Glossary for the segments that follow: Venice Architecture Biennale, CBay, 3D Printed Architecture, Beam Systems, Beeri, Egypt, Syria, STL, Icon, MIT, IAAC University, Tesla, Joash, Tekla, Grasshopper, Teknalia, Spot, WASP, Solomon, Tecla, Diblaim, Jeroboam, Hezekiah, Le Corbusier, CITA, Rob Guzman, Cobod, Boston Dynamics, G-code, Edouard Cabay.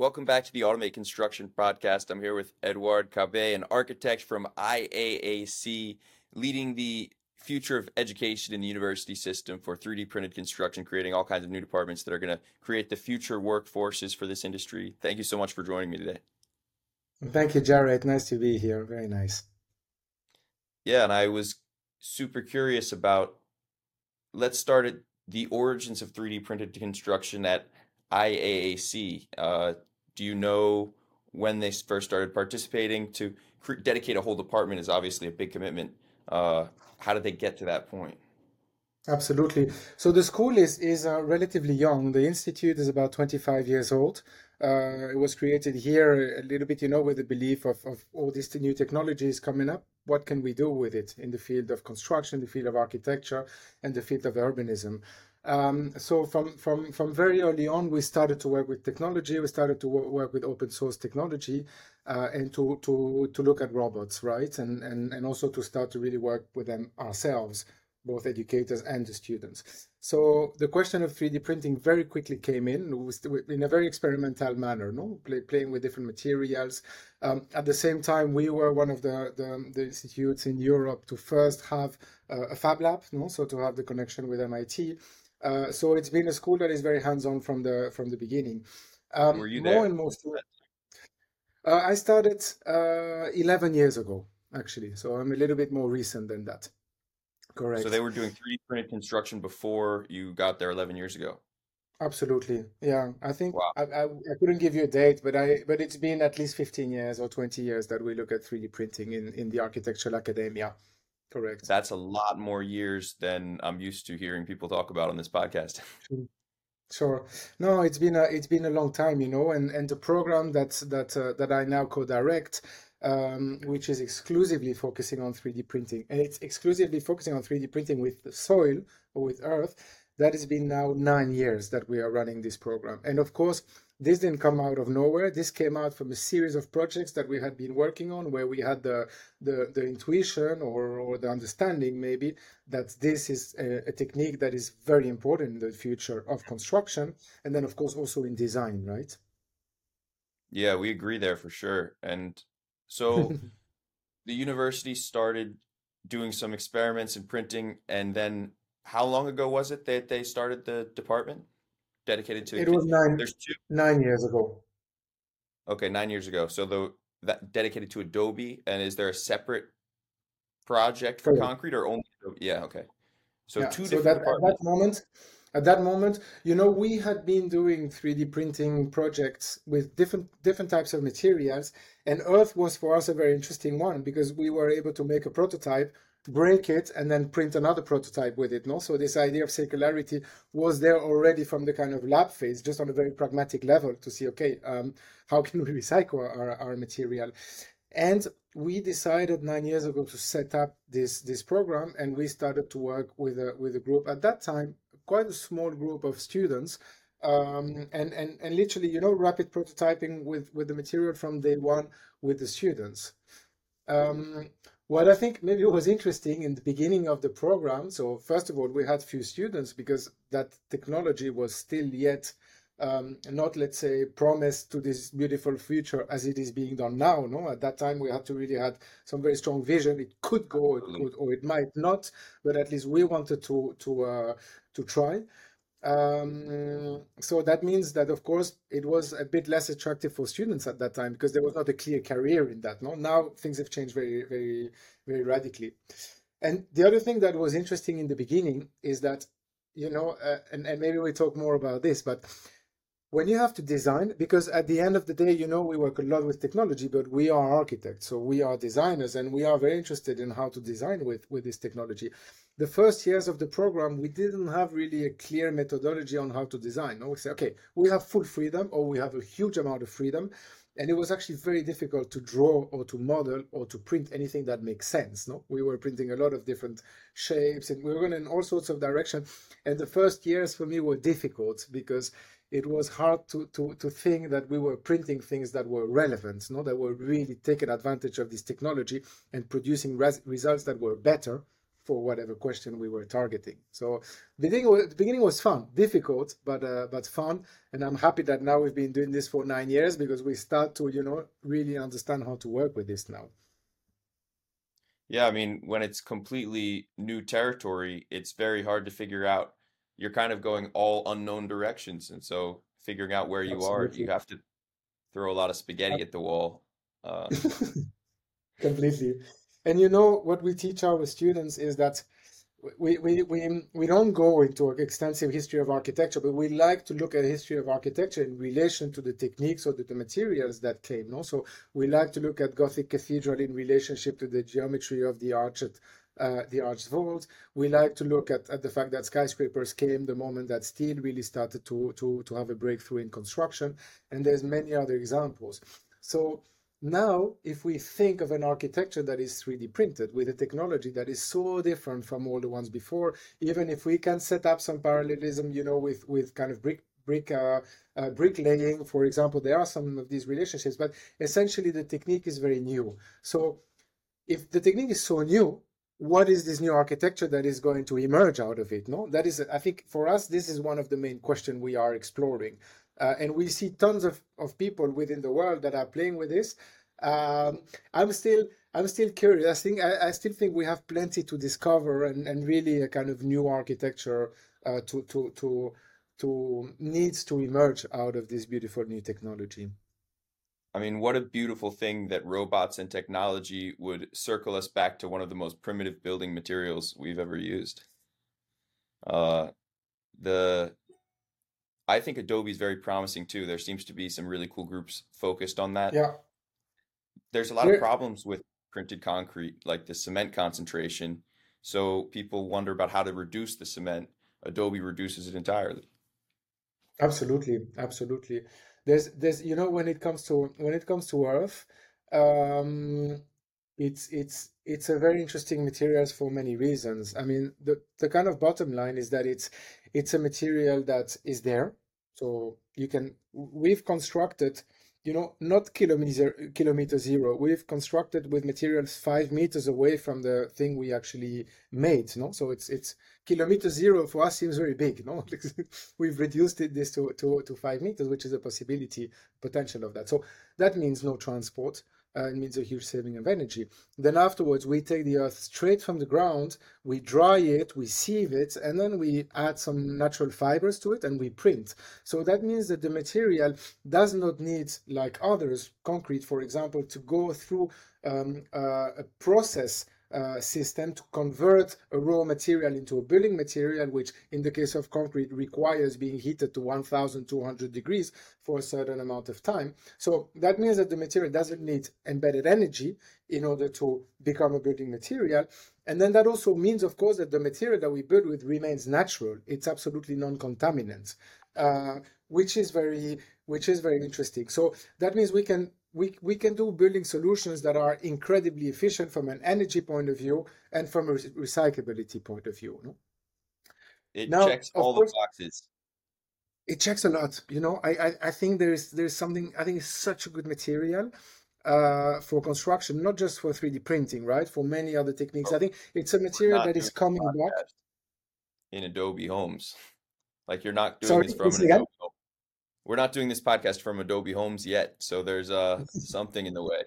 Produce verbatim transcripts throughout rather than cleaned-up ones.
Welcome back to the Automate Construction Podcast. I'm here with Edouard Cabay, an architect from I A A C, leading the future of education in the university system for three D printed construction, creating all kinds of new departments that are going to create the future workforces for this industry. Thank you so much for joining me today. Thank you, Jared. Nice to be here. Very nice. Yeah, and I was super curious about, let's start at the origins of three D printed construction at I A A C. Uh, do you know when they first started participating? To cre- dedicate a whole department is obviously a big commitment. Uh, how did they get to that point? Absolutely. So the school is, is uh, relatively young. The institute is about twenty-five years old. Uh, it was created here a little bit, you know, with the belief of, of all these new technologies coming up. What can we do with it in the field of construction, the field of architecture, and the field of urbanism? Um, so from, from, from very early on, we started to work with technology. We started to w- work with open source technology uh, and to, to, to look at robots, right? And, and, and also to start to really work with them ourselves, both educators and the students. So the question of three D printing very quickly came in in a very experimental manner, no, Play, playing with different materials. Um, at the same time, we were one of the, the, the institutes in Europe to first have uh, a Fab Lab, no, so to have the connection with M I T. Uh, so it's been a school that is very hands-on from the from the beginning. Um, Were you there? More and more students. Uh, I started uh, eleven years ago, actually. So I'm a little bit more recent than that. Correct. So they were doing three D printed construction before you got there eleven years ago. Absolutely. Yeah, I think wow. I, I I couldn't give you a date, but I but it's been at least fifteen years or twenty years that we look at three D printing in, in the architectural academia. Correct. That's a lot more years than I'm used to hearing people talk about on this podcast. Sure. No, it's been a it's been a long time, you know, and, and the program that's that uh, that I now co-direct, um, which is exclusively focusing on three D printing, and it's exclusively focusing on three D printing with the soil or with earth. That has been now nine years that we are running this program, and of course, this didn't come out of nowhere. This came out from a series of projects that we had been working on, where we had the the, the intuition or, or the understanding maybe that this is a, a technique that is very important in the future of construction, and then of course also in design, right? Yeah, we agree there for sure. And so the university started doing some experiments in printing, and then how long ago was it that they started the department? Dedicated to it was nine, There's two. nine years ago. Okay, nine years ago. So the that dedicated to Adobe, and is there a separate project for, for concrete or only? Yeah, okay. So yeah, two so different. That, at that moment, at that moment, you know, we had been doing three D printing projects with different different types of materials, and earth was for us a very interesting one because we were able to make a prototype, break it, and then print another prototype with it. No, so this idea of circularity was there already from the kind of lab phase, just on a very pragmatic level to see, okay, um, how can we recycle our, our material? And we decided nine years ago to set up this this program, and we started to work with a with a group at that time, quite a small group of students, um, and and and literally, you know, rapid prototyping with with the material from day one with the students. Um, What I think maybe was interesting in the beginning of the program, so first of all, we had few students because that technology was still yet um, not, let's say, promised to this beautiful future as it is being done now. No, at that time, we had to really had some very strong vision. It could go, it could, or it might not, but at least we wanted to to uh, to try. Um, so that means that, of course, it was a bit less attractive for students at that time because there was not a clear career in that. No, now things have changed very, very, very radically. And the other thing that was interesting in the beginning is that, you know, uh, and, and maybe we talk more about this, but when you have to design, because at the end of the day, you know, we work a lot with technology, but we are architects, so we are designers, and we are very interested in how to design with, with this technology. The first years of the program, we didn't have really a clear methodology on how to design. No, we say, okay, we have full freedom, or we have a huge amount of freedom, and it was actually very difficult to draw or to model or to print anything that makes sense. No, we were printing a lot of different shapes, and we were going in all sorts of directions. And the first years for me were difficult because it was hard to, to, to think that we were printing things that were relevant, no, that were really taking advantage of this technology and producing res- results that were better for whatever question we were targeting. So the beginning was, the beginning was fun, difficult, but uh, but fun. And I'm happy that now we've been doing this for nine years because we start to, you know, really understand how to work with this now. Yeah, I mean, when it's completely new territory, it's very hard to figure out. You're kind of going all unknown directions. And so figuring out where you Absolutely. Are, you have to throw a lot of spaghetti at the wall. Uh, Completely. And you know, what we teach our students is that we, we, we, we don't go into an extensive history of architecture, but we like to look at history of architecture in relation to the techniques or the, the materials that came. No? So we like to look at Gothic cathedral in relationship to the geometry of the arch at, uh, the arch vault. We like to look at, at the fact that skyscrapers came the moment that steel really started to, to, to have a breakthrough in construction. And there's many other examples. So now, if we think of an architecture that is three D printed with a technology that is so different from all the ones before, even if we can set up some parallelism, you know, with, with kind of brick brick uh, uh, brick laying, for example, there are some of these relationships, but essentially the technique is very new. So if the technique is so new, what is this new architecture that is going to emerge out of it? No, that is, I think for us, this is one of the main questions we are exploring. Uh, and we see tons of, of people within the world that are playing with this. Um, I'm still I'm still curious. I think I, I still think we have plenty to discover and, and really a kind of new architecture uh, to to to to needs to emerge out of this beautiful new technology. I mean, what a beautiful thing that robots and technology would circle us back to one of the most primitive building materials we've ever used. Uh, the I think Adobe is very promising too. There seems to be some really cool groups focused on that. Yeah. There's a lot We're... of problems with printed concrete, like the cement concentration. So people wonder about how to reduce the cement. Adobe reduces it entirely. Absolutely. Absolutely. There's, there's, you know, when it comes to, when it comes to earth, um, it's, it's, it's a very interesting material for many reasons. I mean, the, the kind of bottom line is that it's, it's a material that is there. So you can, we've constructed, you know, not kilometer, kilometer zero, we've constructed with materials five meters away from the thing we actually made, no? So it's, it's kilometer zero for us seems very big, no? We've reduced it this to, to, to five meters, which is a possibility, potential of that. So that means no transport. Uh, it means a huge saving of energy. Then afterwards, we take the earth straight from the ground, we dry it, we sieve it, and then we add some natural fibers to it and we print. So that means that the material does not need, like others, concrete, for example, to go through um, uh, a process Uh, system to convert a raw material into a building material, which in the case of concrete requires being heated to one thousand two hundred degrees for a certain amount of time. So that means that the material doesn't need embedded energy in order to become a building material. And then that also means, of course, that the material that we build with remains natural. It's absolutely non-contaminant, uh, which is very, which is very interesting. So that means we can We we can do building solutions that are incredibly efficient from an energy point of view and from a recyclability point of view. No? It now, checks all course, the boxes. It checks a lot. You know, I, I, I think there is there's something, I think it's such a good material uh, for construction, not just for three D printing, right? For many other techniques. Oh, I think it's a material that is coming back. In Adobe Homes. Like you're not doing Sorry, this from an Adobe Home. We're not doing this podcast from Adobe Homes yet, so there's uh, something in the way.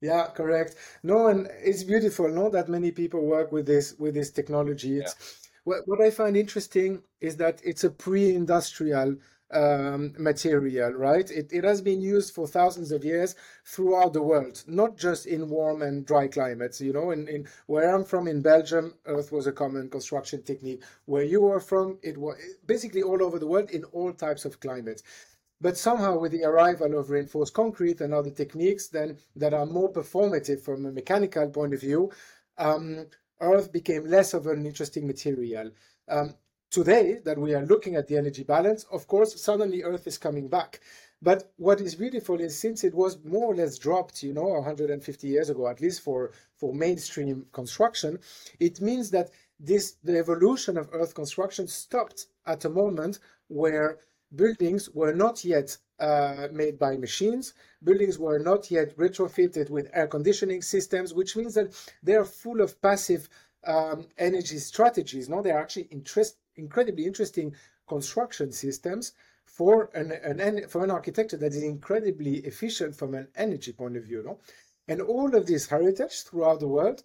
Yeah, correct. No, and it's beautiful. Not that many people work with this with this technology. It's, yeah. what, what I find interesting is that it's a pre-industrial um, material, right? It it has been used for thousands of years throughout the world, not just in warm and dry climates. You know, in, in where I'm from in Belgium, earth was a common construction technique. Where you were from, it was basically all over the world in all types of climates. But somehow with the arrival of reinforced concrete and other techniques then that are more performative from a mechanical point of view, um, earth became less of an interesting material. Um, Today, that we are looking at the energy balance, of course, suddenly Earth is coming back. But what is beautiful is since it was more or less dropped, you know, one hundred fifty years ago, at least for, for mainstream construction, it means that this the evolution of Earth construction stopped at a moment where buildings were not yet uh, made by machines, buildings were not yet retrofitted with air conditioning systems, which means that they are full of passive um, energy strategies. No, they're actually interest, incredibly interesting construction systems for an, an for an architecture that is incredibly efficient from an energy point of view. No, and all of this heritage throughout the world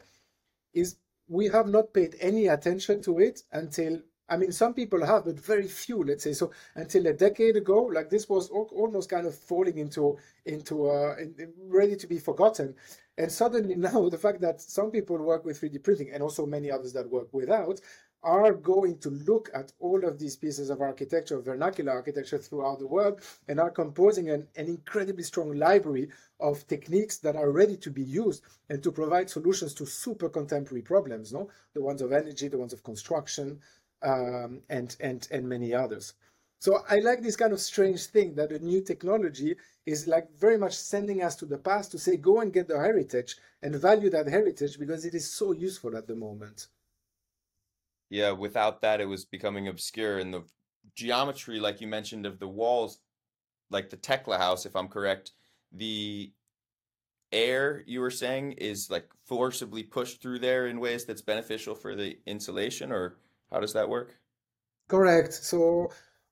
is we have not paid any attention to it until. I mean, some people have, but very few, let's say. So until a decade ago, like this was almost kind of falling into, into uh, ready to be forgotten. And suddenly now the fact that some people work with three D printing and also many others that work without are going to look at all of these pieces of architecture, vernacular architecture throughout the world, and are composing an, an incredibly strong library of techniques that are ready to be used and to provide solutions to super contemporary problems, no? The ones of energy, the ones of construction, Um, and and and many others. So I like this kind of strange thing that a new technology is like very much sending us to the past to say go and get the heritage and value that heritage because it is so useful at the moment. Yeah, without that it was becoming obscure, and the geometry, like you mentioned, of the walls, like the Tekla house, if I'm correct, the air you were saying is like forcibly pushed through there in ways that's beneficial for the insulation, or how does that work? Correct. So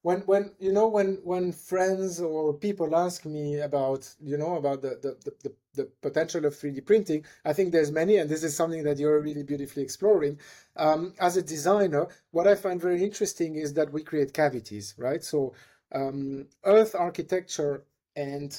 when when you know when when friends or people ask me about you know about the the, the the potential of three D printing, I think there's many, and this is something that you're really beautifully exploring. Um, as a designer, what I find very interesting is that we create cavities, right? So um, earth architecture and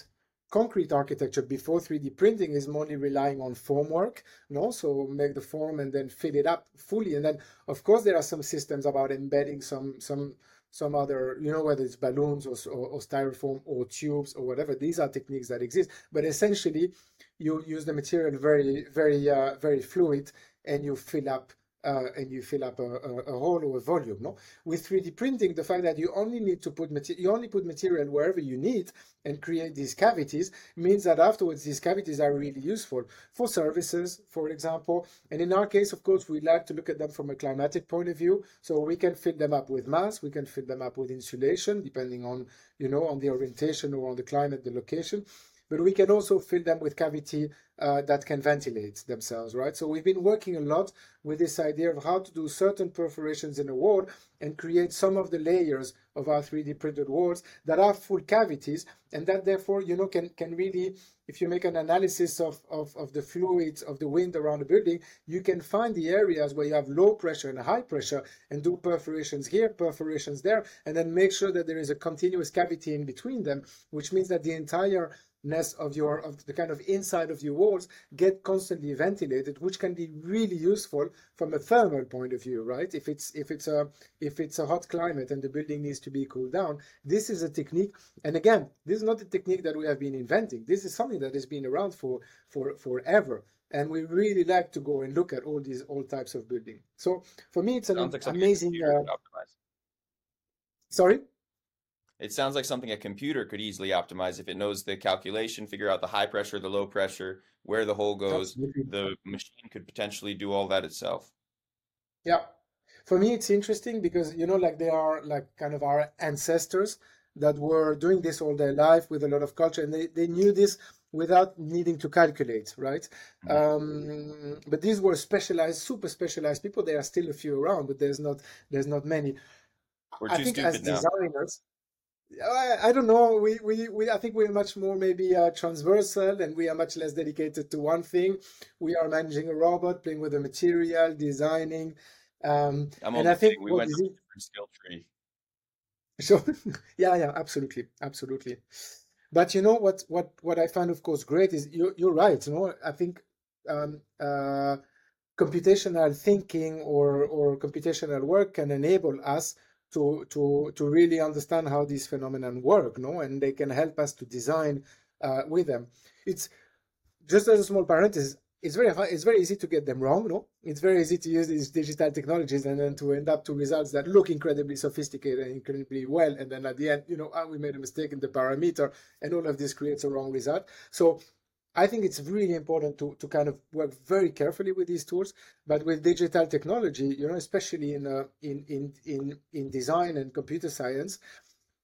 concrete architecture before three D printing is mostly relying on formwork, and also make the form and then fill it up fully. And then, of course, there are some systems about embedding some some some other, you know, whether it's balloons or, or, or styrofoam or tubes or whatever. These are techniques that exist, but essentially, you use the material very very uh, very fluid, and you fill up uh, and you fill up a, a, a hole or a volume. No, with three D printing, the fact that you only need to put material, you only put material wherever you need, and create these cavities means that afterwards these cavities are really useful for services, for example. And in our case, of course, we like to look at them from a climatic point of view. So we can fill them up with mass, we can fill them up with insulation, depending on, you know, on the orientation or on the climate, the location. But we can also fill them with cavity uh, that can ventilate themselves, right? So we've been working a lot with this idea of how to do certain perforations in a wall and create some of the layers of our three D printed walls that are full cavities, and that therefore, you know, can, can really, if you make an analysis of, of, of the fluids, of the wind around the building, you can find the areas where you have low pressure and high pressure and do perforations here, perforations there, and then make sure that there is a continuous cavity in between them, which means that the entire of your of the kind of inside of your walls get constantly ventilated, which can be really useful from a thermal point of view, right? If it's if it's a if it's a hot climate and the building needs to be cooled down, this is a technique. And again, this is not a technique that we have been inventing. This is something that has been around for for forever, and we really like to go and look at all these all types of building. So for me, it's an like amazing. Uh, sorry. It sounds like something a computer could easily optimize if it knows the calculation, figure out the high pressure, the low pressure, where the hole goes. Absolutely. The machine could potentially do all that itself. Yeah. For me, it's interesting because, you know, like they are like kind of our ancestors that were doing this all their life with a lot of culture, and they, they knew this without needing to calculate, right? Mm-hmm. Um, but these were specialized, super specialized people. There are still a few around, but there's not there's not many. We're I too think stupid as now. Designers, I, I don't know. We, we, we, I think we're much more maybe uh, transversal, and we are much less dedicated to one thing. We are managing a robot, playing with the material, designing. Um, I'm and I think we went to a different skill tree. So, yeah, yeah, absolutely, absolutely. But you know what? What, what I find, of course, great is you, you're right. You know, I think um, uh, computational thinking or or computational work can enable us to to to really understand how these phenomenon work, no, and they can help us to design uh, with them. It's just as a small parenthesis. It's very hard, it's very easy to get them wrong, no. It's very easy to use these digital technologies and then to end up to results that look incredibly sophisticated and incredibly well, and then at the end, you know, oh, we made a mistake in the parameter, and all of this creates a wrong result. So I think it's really important to, to kind of work very carefully with these tools, but with digital technology, you know, especially in uh, in, in in in design and computer science,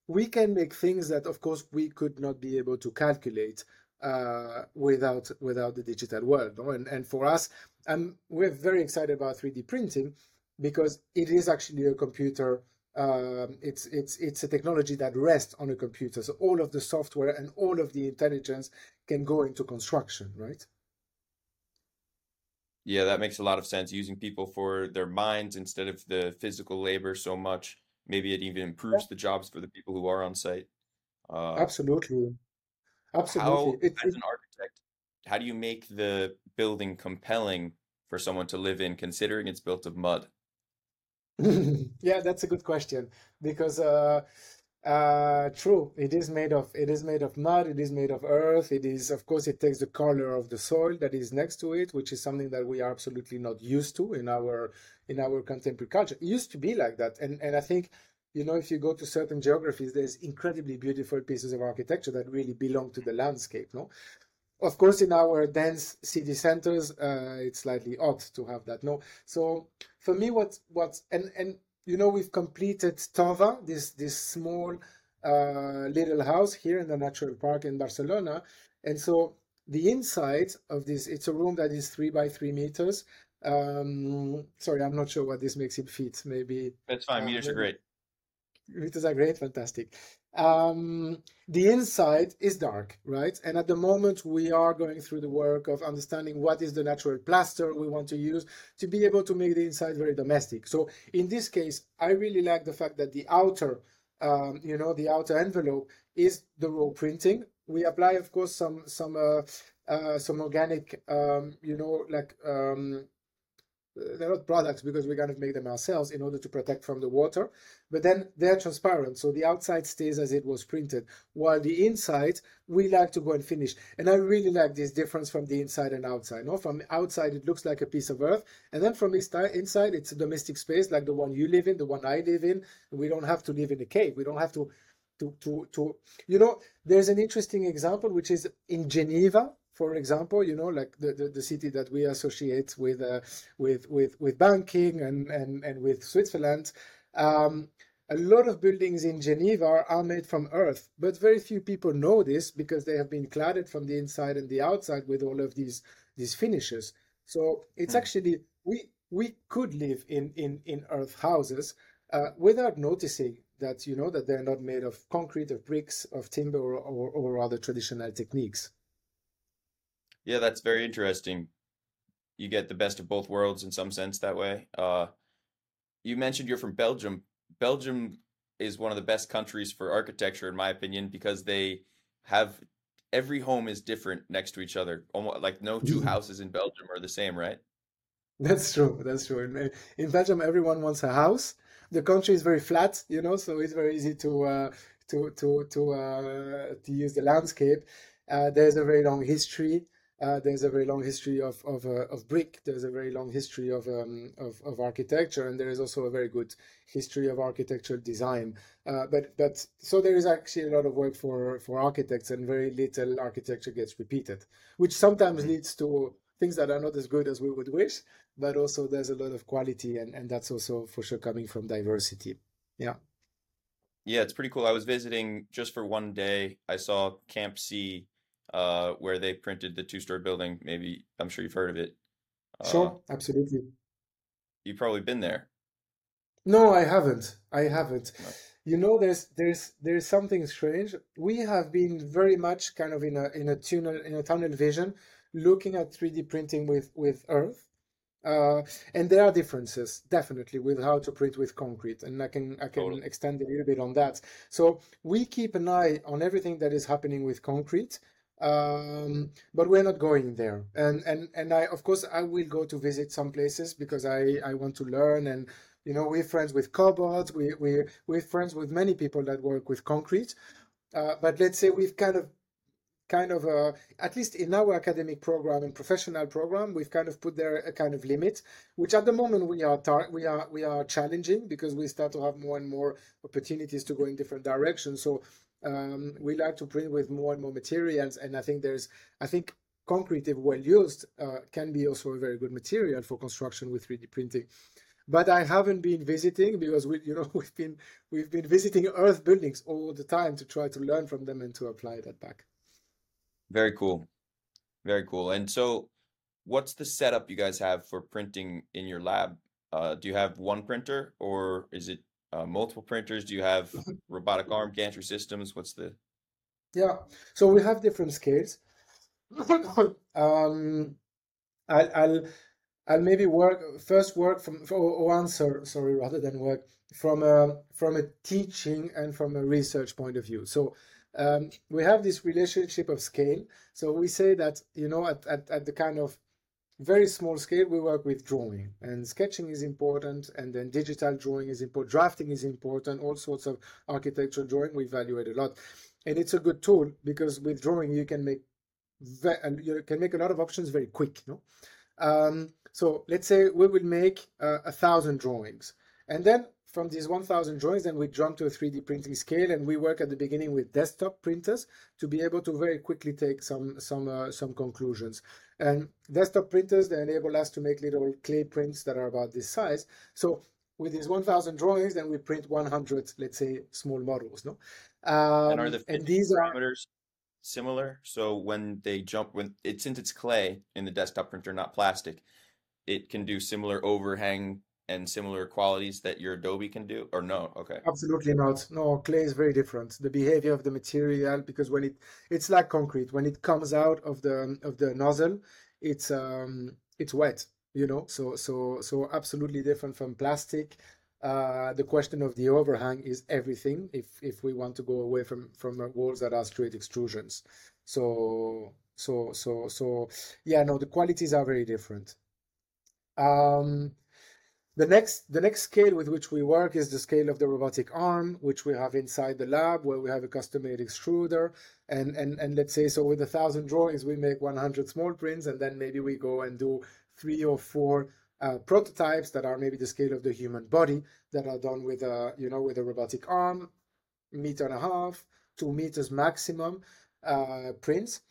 we can make things that, of course, we could not be able to calculate uh, without without the digital world. No? And and for us, Um, we're very excited about three D printing because it is actually a computer. Um, it's it's it's a technology that rests on a computer. So all of the software and all of the intelligence can go into construction, right? Yeah, that makes a lot of sense. Using people for their minds instead of the physical labor so much. Maybe it even improves yeah. the jobs for the people who are on site. Uh, Absolutely. Absolutely. How, it, as it, an architect, how do you make the building compelling for someone to live in, considering it's built of mud? Yeah, that's a good question, because uh, uh, true, it is made of it is made of mud, it is made of earth, it is, of course, it takes the color of the soil that is next to it, which is something that we are absolutely not used to in our in our contemporary culture. It used to be like that, and and I think, you know, if you go to certain geographies, there's incredibly beautiful pieces of architecture that really belong to the landscape, no? Of course, in our dense city centers, uh, it's slightly odd to have that. No, so for me, what what and and you know, we've completed Tova, this this small uh, little house here in the natural park in Barcelona, and so the inside of this, it's a room that is three by three meters. Um, sorry, I'm not sure what this makes in feet. Maybe that's fine. Um, meters are great. Meters are great. Fantastic. Um, the inside is dark, right? And at the moment we are going through the work of understanding what is the natural plaster we want to use to be able to make the inside very domestic. So in this case, I really like the fact that the outer, um, you know, the outer envelope is the raw printing. We apply, of course, some, some, uh, uh, some organic, um, you know, like, um, they're not products because we kind of make them ourselves in order to protect from the water, but then they're transparent. So the outside stays as it was printed, while the inside, we like to go and finish. And I really like this difference from the inside and outside. No? From outside, it looks like a piece of earth. And then from inside, it's a domestic space like the one you live in, the one I live in. We don't have to live in a cave. We don't have to, to, to, to, you know, there's an interesting example, which is in Geneva. For example, you know, like the, the, the city that we associate with uh, with with with banking and and and with Switzerland, um, a lot of buildings in Geneva are made from earth, but very few people know this because they have been cladded from the inside and the outside with all of these these finishes. So it's actually we we could live in in in earth houses uh, without noticing that, you know, that they're not made of concrete, of bricks, of timber, or or, or other traditional techniques. Yeah, that's very interesting. You get the best of both worlds in some sense that way. Uh, you mentioned you're from Belgium. Belgium is one of the best countries for architecture, in my opinion, because they have every home is different next to each other. Almost like no two houses in Belgium are the same, right? That's true. That's true. In Belgium, everyone wants a house. The country is very flat, you know, so it's very easy to uh, to to to uh, to use the landscape. Uh, there's a very long history. Uh, there's a very long history of of, uh, of brick. There's a very long history of, um, of of architecture, and there is also a very good history of architectural design. Uh, but but so there is actually a lot of work for for architects, and very little architecture gets repeated, which sometimes leads to things that are not as good as we would wish. But also there's a lot of quality, and and that's also for sure coming from diversity. Yeah. Yeah, it's pretty cool. I was visiting just for one day. I saw Camp C. Uh, where they printed the two-story building. Maybe, I'm sure you've heard of it. Uh, sure, absolutely. You've probably been there. No, I haven't. I haven't. No. You know, there's there's there's something strange. We have been very much kind of in a in a tunnel in a tunnel vision, looking at three D printing with with earth, uh, and there are differences definitely with how to print with concrete. And I can I can totally. extend a little bit on that. So we keep an eye on everything that is happening with concrete. Um, but we're not going there. And, and, and I, of course, I will go to visit some places because I, I want to learn. And, you know, we're friends with Cobod. We, we, we're friends with many people that work with concrete. Uh, but let's say we've kind of, kind of, uh, at least in our academic program and professional program, we've kind of put there a kind of limit, which at the moment we are, tar- we are, we are challenging because we start to have more and more opportunities to go in different directions. So, Um, we like to print with more and more materials, and I think there's, I think concrete, if well used, uh, can be also a very good material for construction with three D printing. But I haven't been visiting because we, you know, we've been we've been visiting earth buildings all the time to try to learn from them and to apply that back. Very cool, very cool. And so, what's the setup you guys have for printing in your lab? Uh, do you have one printer, or is it uh, multiple printers? Do you have robotic arm gantry systems? What's the... Yeah, so we have different scales. um, I'll, I'll, I'll maybe work first work from or answer sorry rather than work from a from a teaching and from a research point of view. So um, we have this relationship of scale. So we say that, you know, at, at, at the kind of very small scale, we work with drawing, and sketching is important, and then digital drawing is important, drafting is important, all sorts of architecture drawing we evaluate a lot. And it's a good tool because with drawing you can make you can make a lot of options very quick. No, um, so let's say we will make uh, a thousand drawings, and then from these one thousand drawings, then we jump to a three D printing scale, and we work at the beginning with desktop printers to be able to very quickly take some some uh, some conclusions. And desktop printers, they enable us to make little clay prints that are about this size. So with these one thousand drawings, then we print one hundred, let's say, small models. No, um, and are the and these parameters are... similar? So when they jump, when it since it's clay in the desktop printer, not plastic, it can do similar overhang and similar qualities that your Adobe can do, or no? Okay, absolutely not. No, clay is very different. The behavior of the material, because when it it's like concrete, when it comes out of the of the nozzle, it's um it's wet. You know, so so so absolutely different from plastic. Uh, the question of the overhang is everything. If if we want to go away from from walls that are straight extrusions, so so so so yeah, no, the qualities are very different. Um, the next the next scale with which we work is the scale of the robotic arm, which we have inside the lab, where we have a custom-made extruder. And and and let's say so with a thousand drawings, we make one hundred small prints, and then maybe we go and do three or four uh, prototypes that are maybe the scale of the human body, that are done with a, you know, with a robotic arm, meter and a half, two meters maximum uh, prints.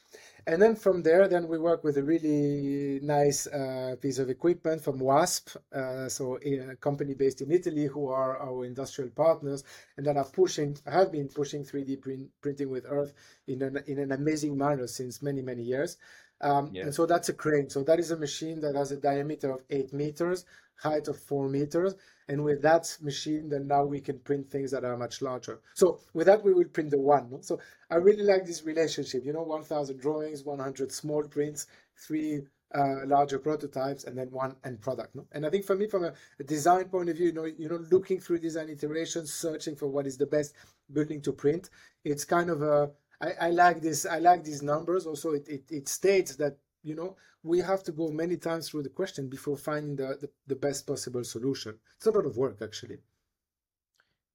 And then from there, then we work with a really nice uh, piece of equipment from WASP, uh, so a company based in Italy who are our industrial partners, and that are pushing, have been pushing three D print, printing with Earth in an, in an amazing manner since many, many years. Um, yeah. And so that's a crane. So that is a machine that has a diameter of eight meters, height of four meters. And with that machine, then now we can print things that are much larger. So with that, we will print the one. No? So I really like this relationship, you know, one thousand drawings, one hundred small prints, three uh, larger prototypes, and then one end product. No? And I think for me, from a, a design point of view, you know, you know, looking through design iterations, searching for what is the best building to print, it's kind of a, I, I like this. I like these numbers. Also, it, it, it states that, you know, we have to go many times through the question before finding the, the, the best possible solution. It's a lot of work, actually.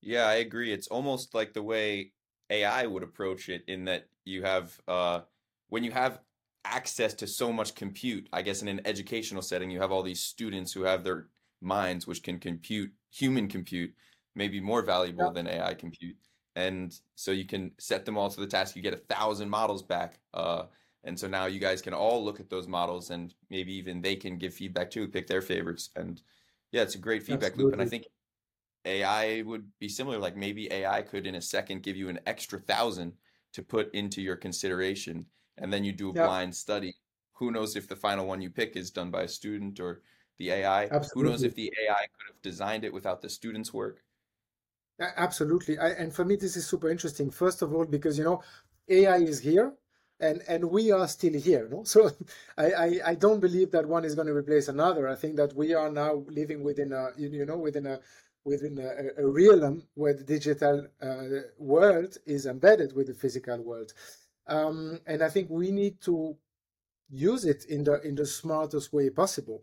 Yeah, I agree. It's almost like the way A I would approach it, in that you have uh, when you have access to so much compute, I guess in an educational setting, you have all these students who have their minds, which can compute, human compute, maybe more valuable yeah. than A I compute. And so you can set them all to the task. You get a thousand models back. Uh, and so now you guys can all look at those models, and maybe even they can give feedback too, pick their favorites. And yeah, it's a great feedback Absolutely. loop. And I think A I would be similar. Like maybe A I could in a second give you an extra thousand to put into your consideration. And then you do a yeah. blind study. Who knows if the final one you pick is done by a student or the A I? Absolutely. Who knows if the A I could have designed it without the students' work? Absolutely. I, and for me, this is super interesting. First of all, because, you know, A I is here and, and we are still here. No? So I, I, I don't believe that one is going to replace another. I think that we are now living within a, you know, within a, within a, a realm where the digital uh, world is embedded with the physical world. Um, and I think we need to use it in the, in the smartest way possible.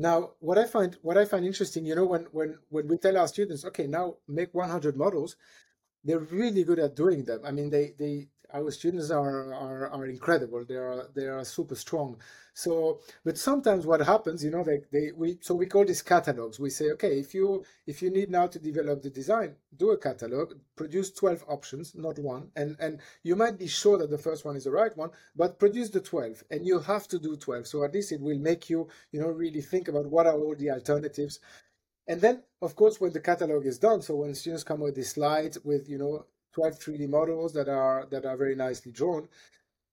Now, what I find what I find interesting, you know, when, when, when we tell our students, okay, now make one hundred models, they're really good at doing them. I mean, they, they our students are, are are incredible. They are they are super strong. So, but sometimes what happens, you know, they they we so we call these catalogs. We say, okay, if you if you need now to develop the design, do a catalog, produce twelve options, not one, and and you might be sure that the first one is the right one, but produce the twelve, and you have to do twelve. So at least it will make you, you know, really think about what are all the alternatives. And then, of course, when the catalog is done, so when students come with these slides with, you know, twelve three D models that are that are very nicely drawn,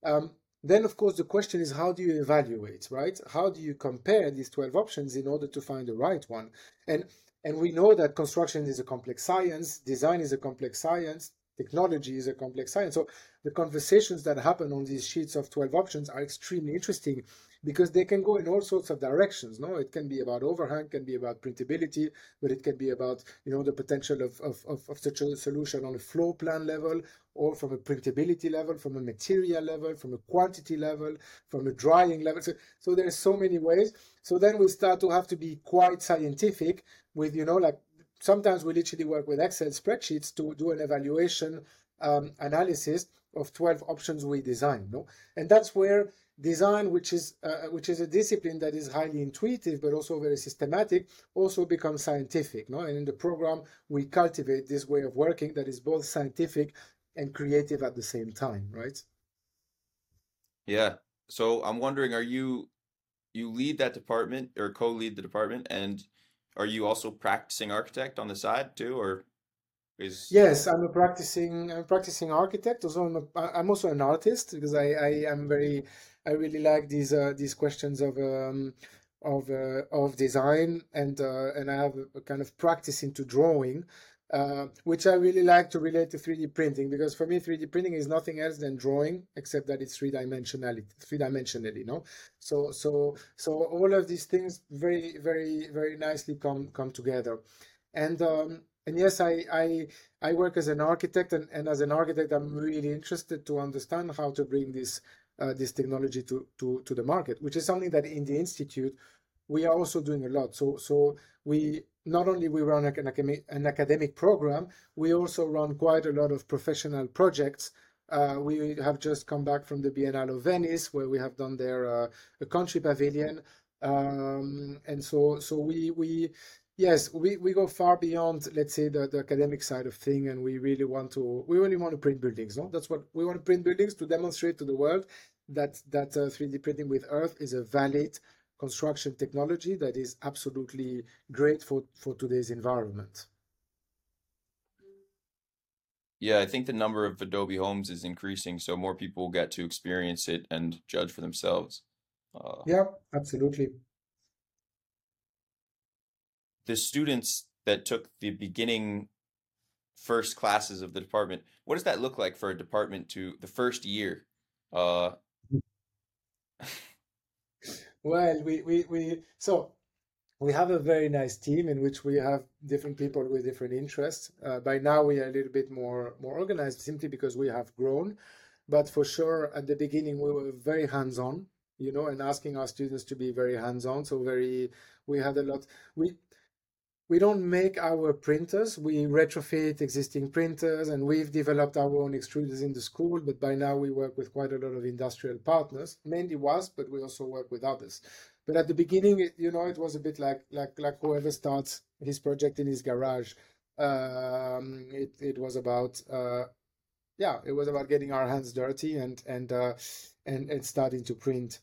um, Then, of course, the question is, how do you evaluate, right? How do you compare these twelve options in order to find the right one? And and we know that construction is a complex science, design is a complex science, technology is a complex science. So the conversations that happen on these sheets of twelve options are extremely interesting because they can go in all sorts of directions. No, it can be about overhang, can be about printability, but it can be about, you know, the potential of, of, of, of such a solution on a floor plan level, or from a printability level, from a material level, from a quantity level, from a drying level. So, so there are so many ways. So then we start to have to be quite scientific with, you know, like, sometimes we literally work with Excel spreadsheets to do an evaluation um, analysis of twelve options we design. No? And that's where design, which is uh, which is a discipline that is highly intuitive, but also very systematic, also becomes scientific. No? And in the program, we cultivate this way of working that is both scientific and creative at the same time, right? Yeah. So I'm wondering, are you, you lead that department or co-lead the department, and are you also practicing architect on the side too, or is? Yes, I'm a practicing I'm a practicing architect. Also, I'm, a, I'm also an artist because I, I am very I really like these uh, these questions of um, of uh, of design, and uh, and I have a kind of practice into drawing, uh, which I really like to relate to three D printing, because for me three D printing is nothing else than drawing, except that it's three dimensionality, three dimensionally, you know. So, so, so all of these things very, very, very nicely come come together, and um, and yes, I, I I work as an architect, and, and as an architect, I'm really interested to understand how to bring this uh, this technology to, to to the market, which is something that in the institute we are also doing a lot. So, so we not only we run an academic an academic program, we also run quite a lot of professional projects. Uh, we have just come back from the Biennale of Venice, where we have done their uh, a country pavilion, um, and so so we we yes we, we go far beyond, let's say, the, the academic side of thing, and we really want to we really want to print buildings. No, that's what we want to print buildings to demonstrate to the world that that uh, three D printing with Earth is a valid construction technology that is absolutely great for for today's environment. Yeah, I think the number of Adobe homes is increasing, so more people get to experience it and judge for themselves. Uh, yeah, absolutely. The students that took the beginning first classes of the department, what does that look like for a department to the first year? Uh... well, we, we, we, so we have a very nice team in which we have different people with different interests. Uh, by now, we are a little bit more, more organized simply because we have grown. But for sure, at the beginning, we were very hands-on, you know, and asking our students to be very hands-on. So very, we had a lot. We we don't make our printers. We retrofit existing printers, and we've developed our own extruders in the school. But by now, we work with quite a lot of industrial partners, mainly WASP, but we also work with others. But at the beginning, you know, it was a bit like like like whoever starts his project in his garage. Um, it it was about uh, yeah, it was about getting our hands dirty and and uh, and and starting to print.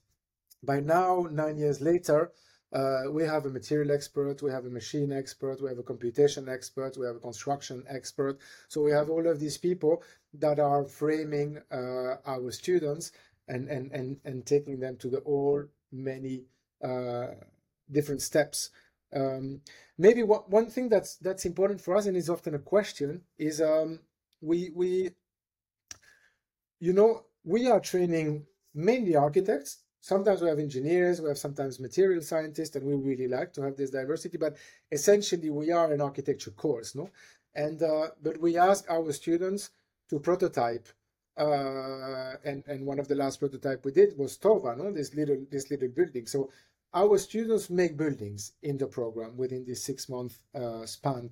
By now, nine years later, uh, we have a material expert, we have a machine expert, we have a computation expert, we have a construction expert. So we have all of these people that are framing uh, our students and and and and taking them to the all many. Uh, different steps. Um, maybe what, one thing that's that's important for us, and is often a question, is um, we we you know we are training mainly architects. Sometimes we have engineers, we have sometimes material scientists, and we really like to have this diversity. But essentially, we are an architecture course, no? And uh, but we ask our students to prototype. Uh, and and one of the last prototype we did was Tova, no? This little this little building. So. Our students make buildings in the program within this six-month uh, span,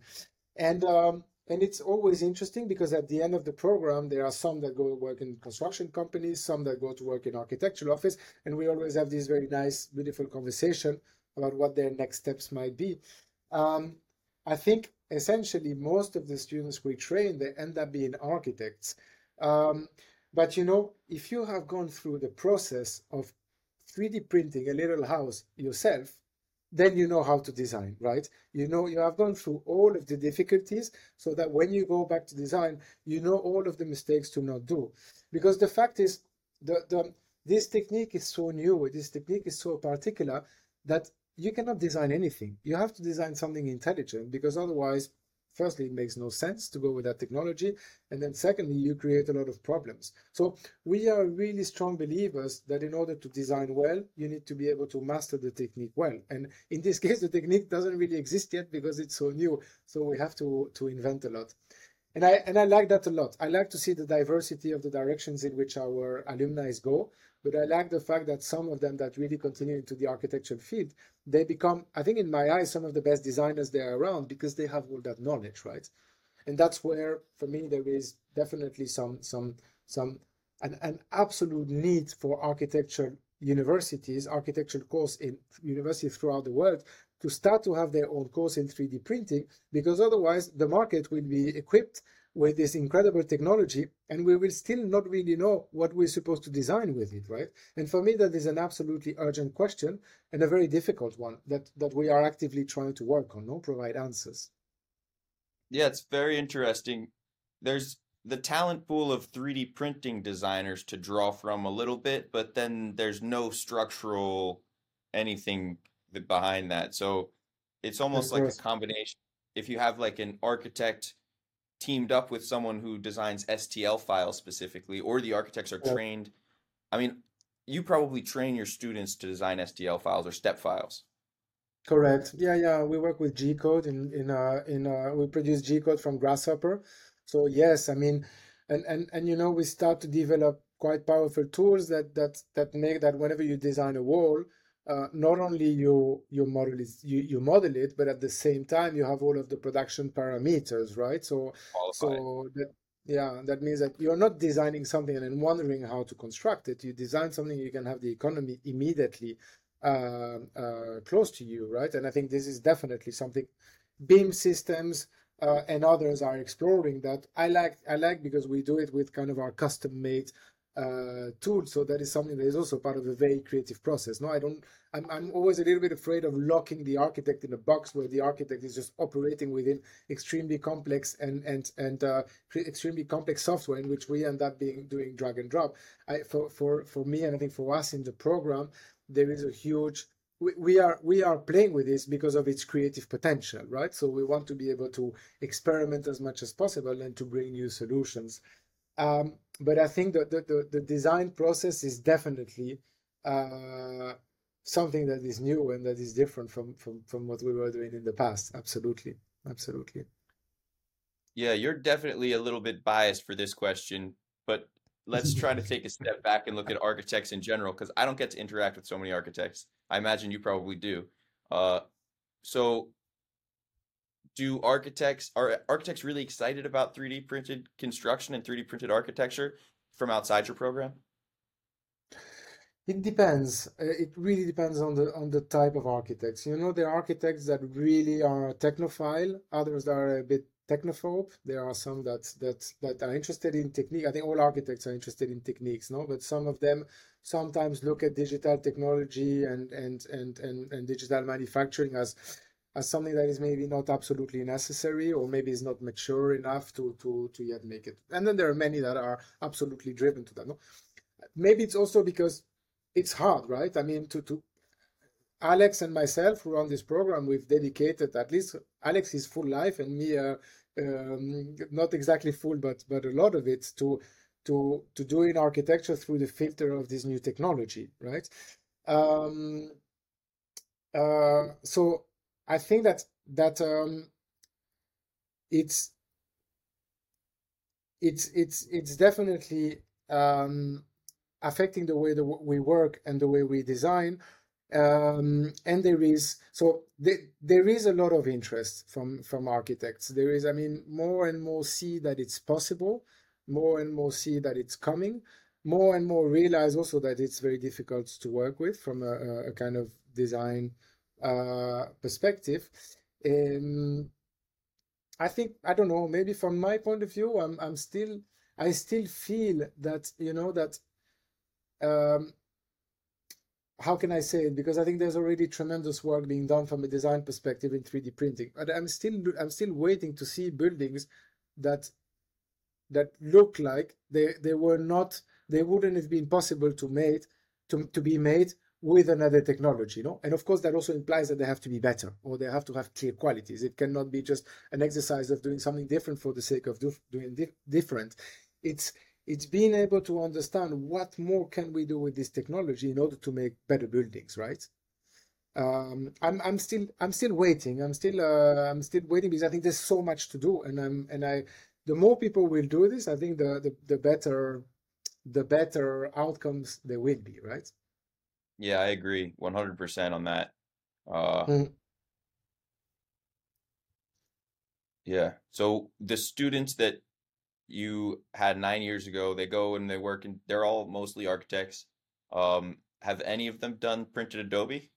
and um, and it's always interesting because at the end of the program there are some that go to work in construction companies, some that go to work in architectural office, and we always have this very nice, beautiful conversation about what their next steps might be. Um, I think essentially most of the students we train, they end up being architects, um, but you know, if you have gone through the process of three D printing a little house yourself, then you know how to design, right? You know, you have gone through all of the difficulties so that when you go back to design, you know all of the mistakes to not do. Because the fact is, the the This technique is so new, this technique is so particular that you cannot design anything. You have to design something intelligent, because otherwise, firstly, it makes no sense to go with that technology. And then secondly, you create a lot of problems. So we are really strong believers that in order to design well, you need to be able to master the technique well. And in this case, the technique doesn't really exist yet because it's so new. So we have to, to invent a lot. And I, and I like that a lot. I like to see the diversity of the directions in which our alumni go. But I like the fact that some of them that really continue into the architecture field, they become, I think in my eyes, some of the best designers there are around, because they have all that knowledge, right? And that's where, for me, there is definitely some, some, some, an, an absolute need for architecture universities, architecture course in universities throughout the world, to start to have their own course in three D printing, because otherwise the market will be equipped with this incredible technology and we will still not really know what we're supposed to design with it, right? And for me, that is an absolutely urgent question and a very difficult one that, that we are actively trying to work on, no? Provide answers. Yeah, it's very interesting. There's the talent pool of three D printing designers to draw from a little bit, but then there's no structural anything behind that. So it's almost like a combination. If you have like an architect teamed up with someone who designs S T L files specifically, or the architects are yeah. trained. I mean, you probably train your students to design S T L files or step files. Correct. Yeah, yeah. We work with G-code in in uh, in uh, we produce G-code from Grasshopper. So yes, I mean, and and and you know, we start to develop quite powerful tools that that that make that whenever you design a wall, Uh, not only you you model it, you, you model it, but at the same time you have all of the production parameters, right? So, Qualified. so that, yeah, that means that you're not designing something and then wondering how to construct it. You design something you can have the economy immediately uh, uh, close to you, right? And I think this is definitely something Beam Systems uh, and others are exploring. That I like, I like because we do it with kind of our custom-made uh tool. So that is something that is also part of a very creative process. No, I don't I'm, I'm always a little bit afraid of locking the architect in a box where the architect is just operating within extremely complex and and and uh extremely complex software in which we end up being doing drag and drop. I for for for me, and I think for us in the program, there is a huge we, we are we are playing with this because of its creative potential, right? So we want to be able to experiment as much as possible and to bring new solutions. Um, but I think that the, the, the design process is definitely uh, something that is new and that is different from, from, from what we were doing in the past. Absolutely. Absolutely. Yeah, you're definitely a little bit biased for this question, but let's try to take a step back and look at architects in general, because I don't get to interact with so many architects. I imagine you probably do. Uh, so Do architects are architects really excited about three D printed construction and three D printed architecture from outside your program? It depends. It really depends on the on the type of architects. You know, there are architects that really are technophile, others that are a bit technophobe. There are some that that that are interested in technique. I think all architects are interested in techniques, no? But some of them sometimes look at digital technology and and and and, and digital manufacturing as as something that is maybe not absolutely necessary, or maybe is not mature enough to to to yet make it. And then there are many that are absolutely driven to that. No? Maybe it's also because it's hard, right? I mean, to, to Alex and myself who run this program, we've dedicated at least Alex his full life and me, uh, um, not exactly full, but but a lot of it to to to doing architecture through the filter of this new technology, right? Um, uh, so. I think that that um, it's it's it's it's definitely um, affecting the way that we work and the way we design. Um, and there is so there, there is a lot of interest from from architects. There is, I mean, more and more see that it's possible, more and more see that it's coming, more and more realize also that it's very difficult to work with from a, a kind of design uh perspective. um I think, I don't know, maybe from my point of view, i'm i'm still i still feel that, you know, that um how can I say it, because I think there's already tremendous work being done from a design perspective in three D printing, but i'm still i'm still waiting to see buildings that that look like they they were not they wouldn't have been possible to make to, to be made with another technology, you know? And of course, that also implies that they have to be better, or they have to have clear qualities. It cannot be just an exercise of doing something different for the sake of do, doing di different. It's it's being able to understand what more can we do with this technology in order to make better buildings, right? Um, I'm I'm still I'm still waiting. I'm still uh, I'm still waiting because I think there's so much to do, and I'm and I the more people will do this, I think the the, the better the better outcomes there will be, right? Yeah, I agree one hundred percent on that. Uh, mm. Yeah. So the students that you had nine years ago, they go and they work and they're all mostly architects. Um, have any of them done printed Adobe?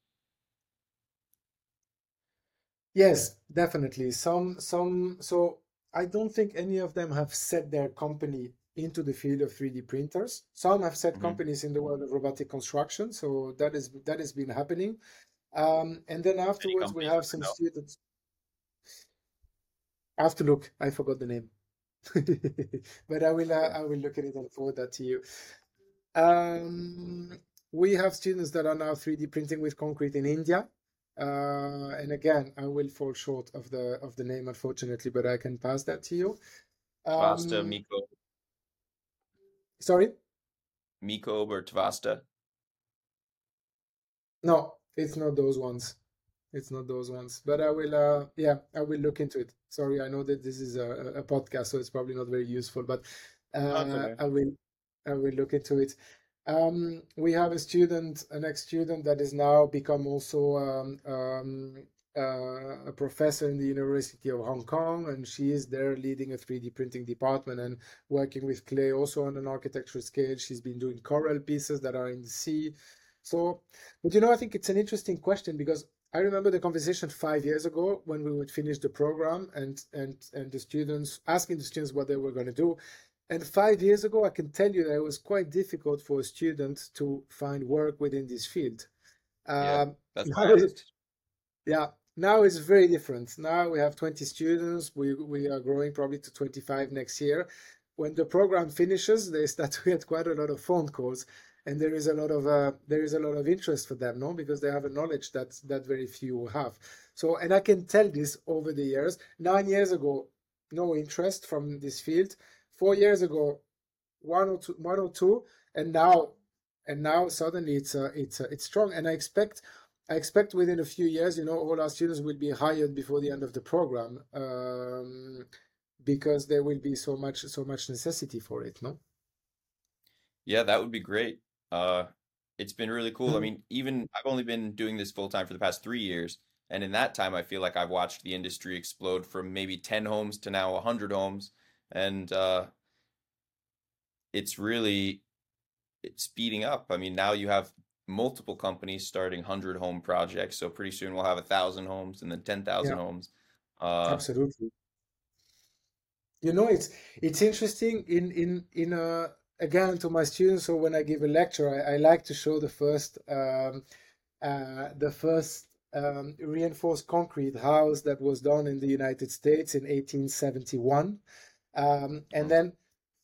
Yes, definitely. Some, some, so I don't think any of them have set their company into the field of three D printers. Some have set mm-hmm. companies in the world of robotic construction, so that is that has been happening. Um, and then afterwards, we have some no. students. I have to look. I forgot the name, but I will. Uh, I will look at it and forward that to you. Um, we have students that are now three D printing with concrete in India. Uh, and again, I will fall short of the of the name, unfortunately, but I can pass that to you. Um, Tvasta, Miko. Sorry? Miko or Tvasta? No, it's not those ones. It's not those ones. But I will, uh, yeah, I will look into it. Sorry, I know that this is a, a podcast, so it's probably not very useful, but uh, okay. I will, I will look into it. Um, we have a student, an ex-student that has now become also um, um, uh, a professor in the University of Hong Kong, and she is there leading a three D printing department and working with clay also on an architectural scale. She's been doing coral pieces that are in the sea. So, but you know, I think it's an interesting question because I remember the conversation five years ago when we would finish the program and, and, and the students, asking the students what they were going to do. And five years ago, I can tell you that it was quite difficult for a student to find work within this field. Yeah, um, that's now it's, yeah, now it's very different. Now we have twenty students. We, we are growing probably to twenty-five next year. When the program finishes, they start to get quite a lot of phone calls, and there is a lot of uh, there is a lot of interest for them, no, because they have a knowledge that that very few have. So, and I can tell this over the years. Nine years ago, no interest from this field. Four years ago, one or two, one or two, and now, and now suddenly it's uh, it's uh, it's strong. And I expect, I expect within a few years, you know, all our students will be hired before the end of the program, um, because there will be so much so much necessity for it. No. Yeah, that would be great. Uh, it's been really cool. I mean, even I've only been doing this full time for the past three years, and in that time, I feel like I've watched the industry explode from maybe ten homes to now a hundred homes. And uh, it's really it's speeding up. I mean, now you have multiple companies starting one hundred home projects. So pretty soon we'll have one thousand homes and then ten thousand yeah. homes. Uh, Absolutely. You know, it's it's interesting in, in, in a, again, to my students. So when I give a lecture, I, I like to show the first, um, uh, the first um, reinforced concrete house that was done in the United States in eighteen seventy-one. Um, and then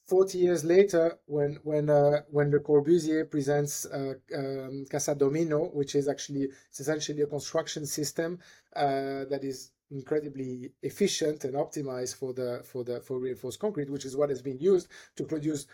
forty years later, when when uh, when Le Corbusier presents uh, um, Casa Domino, which is actually it's essentially a construction system uh, that is incredibly efficient and optimized for the for the for reinforced concrete, which is what has been used to produce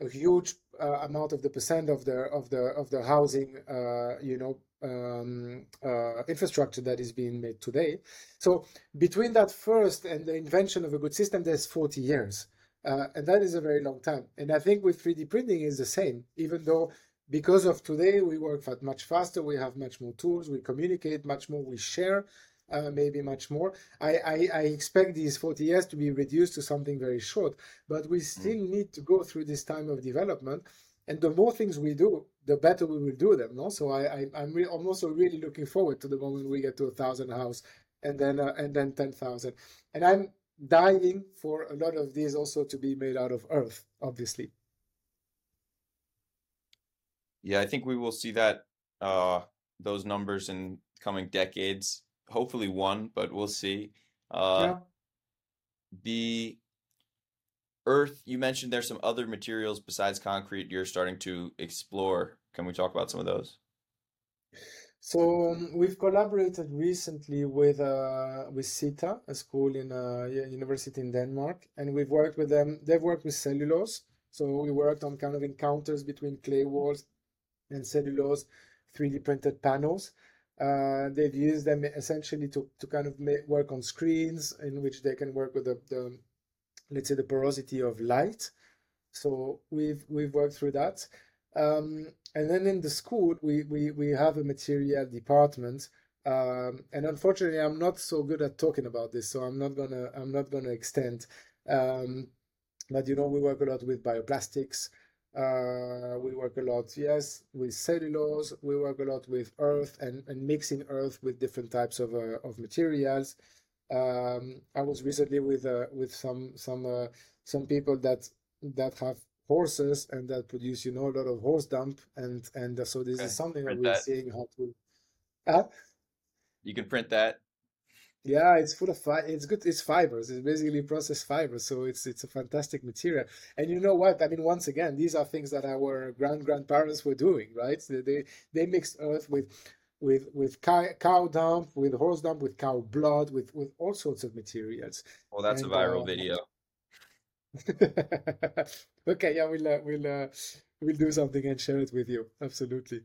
a huge uh, amount of the percent of the of the of the housing, uh, you know, um, uh, infrastructure that is being made today. So between that first and the invention of a good system, there's forty years, uh, and that is a very long time. And I think with three D printing is the same, even though because of today we work much faster, we have much more tools, we communicate much more, we share uh, maybe much more. I, I, I expect these forty years to be reduced to something very short, but we still need to go through this time of development. And the more things we do, the better we will do them. No, so I, I I'm, re I'm also really looking forward to the moment we get to a thousand house, and then uh, and then ten thousand. And I'm diving for a lot of these also to be made out of earth, obviously. Yeah, I think we will see that uh, those numbers in coming decades. Hopefully one, but we'll see. Uh, yeah. The earth, you mentioned there's some other materials besides concrete you're starting to explore. Can we talk about some of those? So um, we've collaborated recently with uh, with CITA, a school in a uh, university in Denmark, and we've worked with them. They've worked with cellulose, so we worked on kind of encounters between clay walls and cellulose, three D printed panels. Uh, they've used them essentially to to kind of make, work on screens in which they can work with the, the let's say the porosity of light. So we've we've worked through that. Um, and then in the school, we, we, we have a material department, um, and unfortunately, I'm not so good at talking about this, so I'm not gonna I'm not gonna extend. Um, but you know, we work a lot with bioplastics. Uh, we work a lot, yes, with cellulose. We work a lot with earth and, and mixing earth with different types of uh, of materials. Um, I was recently with uh, with some some uh, some people that that have horses and that produce, you know, a lot of horse dump, and and so this okay. is something print that we're that. seeing how to. Huh? You can print that. Yeah, it's full of fi- it's good. It's fibers. It's basically processed fibers, so it's it's a fantastic material. And you know what? I mean, once again, these are things that our grand grandparents were doing, right? They they, they mixed earth with with with cow, cow dump, with horse dump, with cow blood, with with all sorts of materials. Well, that's and, a viral uh, video. Okay, yeah, we'll uh, we'll uh, we'll do something and share it with you. Absolutely.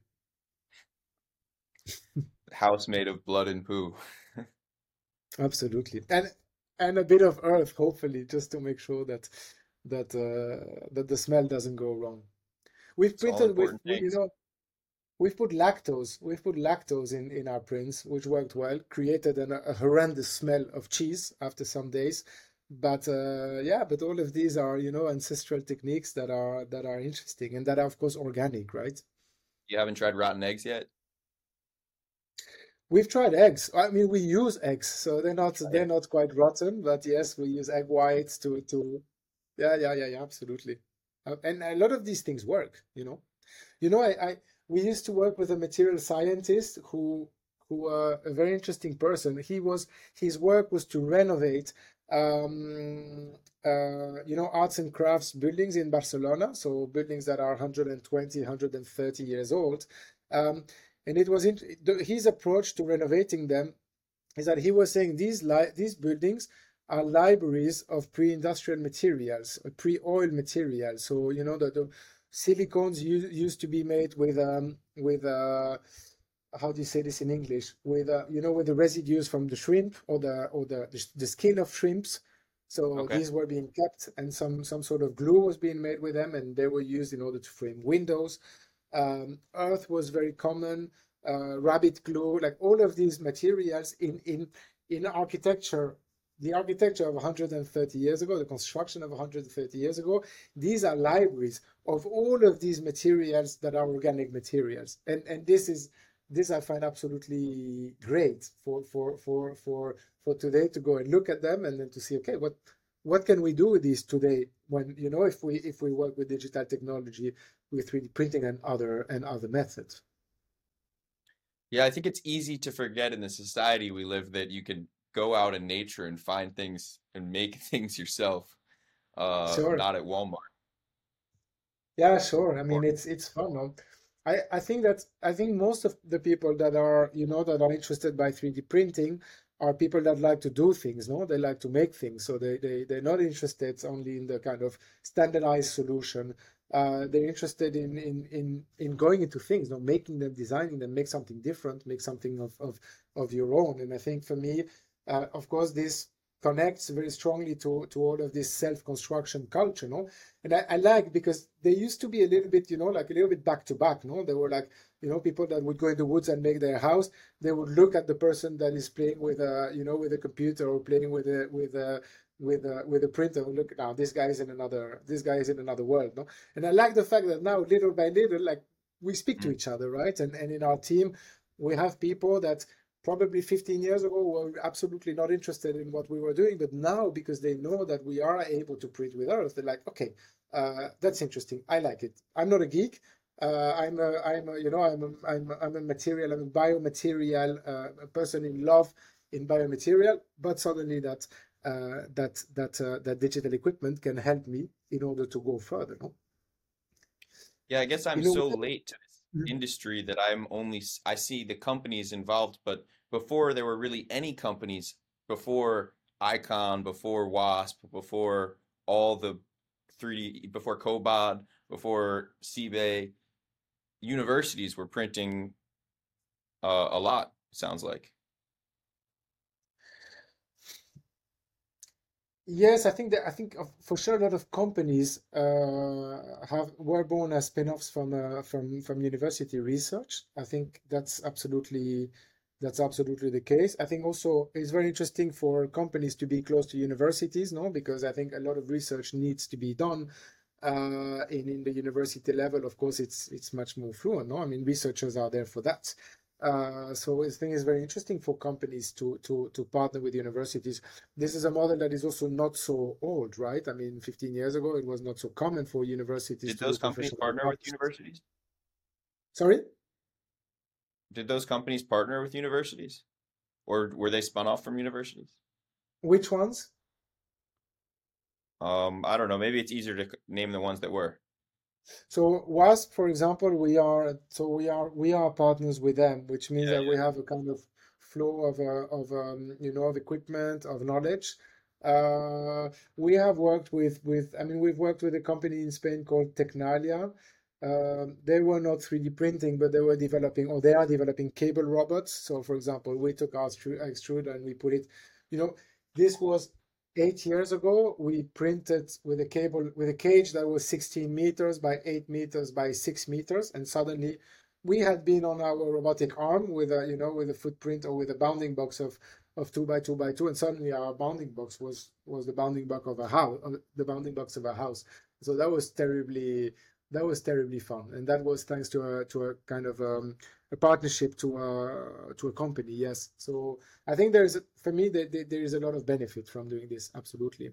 House made of blood and poo. Absolutely, and and a bit of earth, hopefully, just to make sure that that uh, that the smell doesn't go wrong. We've printed with things. you know we've put lactose we've put lactose in in our prints, which worked well. Created an, a horrendous smell of cheese after some days. But uh, yeah, but all of these are, you know, ancestral techniques that are that are interesting and that are, of course, organic, right? You haven't tried rotten eggs yet? We've tried eggs. I mean, we use eggs, so they're not right. they're not quite rotten. But yes, we use egg whites to to. Yeah, yeah, yeah, yeah, absolutely. And a lot of these things work, you know. You know, I, I we used to work with a material scientist who who uh, a very interesting person. He was his work was to renovate. Um, uh, you know, arts and crafts buildings in Barcelona, so buildings that are one hundred twenty, one hundred thirty years old. Um, and it was in, his approach to renovating them is that he was saying these li- these buildings are libraries of pre-industrial materials, pre-oil materials. So, you know, the, the silicones u- used to be made with um, with uh, how do you say this in English? With uh, you know, with the residues from the shrimp or the or the the skin of shrimps. So okay. these were being kept, and some some sort of glue was being made with them, and they were used in order to frame windows. Um, earth was very common. Uh, rabbit glue, like all of these materials in in in architecture, the architecture of one hundred thirty years ago, the construction of one hundred thirty years ago. These are libraries of all of these materials that are organic materials, and and this is. This I find absolutely great for, for for for for today to go and look at them and then to see, okay, what what can we do with these today when, you know, if we if we work with digital technology, with three D printing and other and other methods. Yeah, I think it's easy to forget in the society we live that you can go out in nature and find things and make things yourself, uh, sure. not at Walmart. Yeah, sure. I mean, it's it's fun. Huh? I, I think that I think most of the people that are, you know, that are interested by three D printing are people that like to do things, no? They like to make things. So they, they, they're not interested only in the kind of standardized solution. Uh, they're interested in, in, in, in going into things, no? Making them, designing them, make something different, make something of, of, of your own. And I think for me, uh, of course, this connects very strongly to, to all of this self-construction culture, no? And I, I like, because they used to be a little bit, you know, like a little bit back to back, no? They were like, you know, people that would go in the woods and make their house, they would look at the person that is playing with a, you know, with a computer or playing with a, with a, with a, with a printer. Look, now this guy is in another, this guy is in another world, no? And I like the fact that now, little by little, like we speak to each other, right? And, and in our team, we have people that, probably fifteen years ago, we were absolutely not interested in what we were doing. But now, because they know that we are able to print with earth, they're like, okay, uh, that's interesting. I like it. I'm not a geek. Uh, I'm a, I'm a, you know, I'm a, I'm a, I'm a material, I'm a biomaterial uh, a person in love in biomaterial. But suddenly, that uh, that that uh, that digital equipment can help me in order to go further. No? Yeah, I guess I'm you know, so late to this industry that I'm only, I see the companies involved, but before there were really any companies, before Icon, before WASP, before all the three D, before Cobod, before CBay, universities were printing uh, a lot, sounds like. Yes, I think that I think of, for sure a lot of companies uh, have were born as spin-offs from uh, from from university research. I think that's absolutely that's absolutely the case. I think also it's very interesting for companies to be close to universities, no, because I think a lot of research needs to be done uh, in in the university level. Of course, it's it's much more fluent, no. I mean, researchers are there for that. Uh, so I think it's very interesting for companies to, to, to partner with universities. This is a model that is also not so old, right? I mean, fifteen years ago, it was not so common for universities. Did those companies partner with universities? Sorry? Did those companies partner with universities? Or were they spun off from universities? Which ones? Um, I don't know. Maybe it's easier to name the ones that were. So WASP, for example, we are so we are we are partners with them, which means yeah, that yeah. we have a kind of flow of uh, of um, you know of equipment, of knowledge. Uh, we have worked with with I mean we've worked with a company in Spain called Teknalia. Uh, they were not three D printing, but they were developing or they are developing cable robots. So, for example, we took our extruder and we put it. You know, this was. Eight years ago, we printed with a cable with a cage that was sixteen meters by eight meters by six meters, and suddenly we had been on our robotic arm with a you know with a footprint or with a bounding box of of two by two by two, and suddenly our bounding box was was the bounding box of a house, the bounding box of a house. So that was terribly that was terribly fun, and that was thanks to a to a kind of um, a partnership to a to a company. Yes, so I think there is for me that there, there is a lot of benefit from doing this. Absolutely.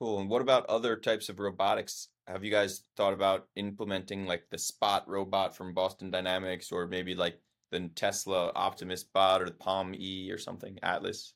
Cool. And what about other types of robotics? Have you guys thought about implementing like the Spot robot from Boston Dynamics, or maybe like the Tesla Optimus bot, or the Palm E, or something Atlas?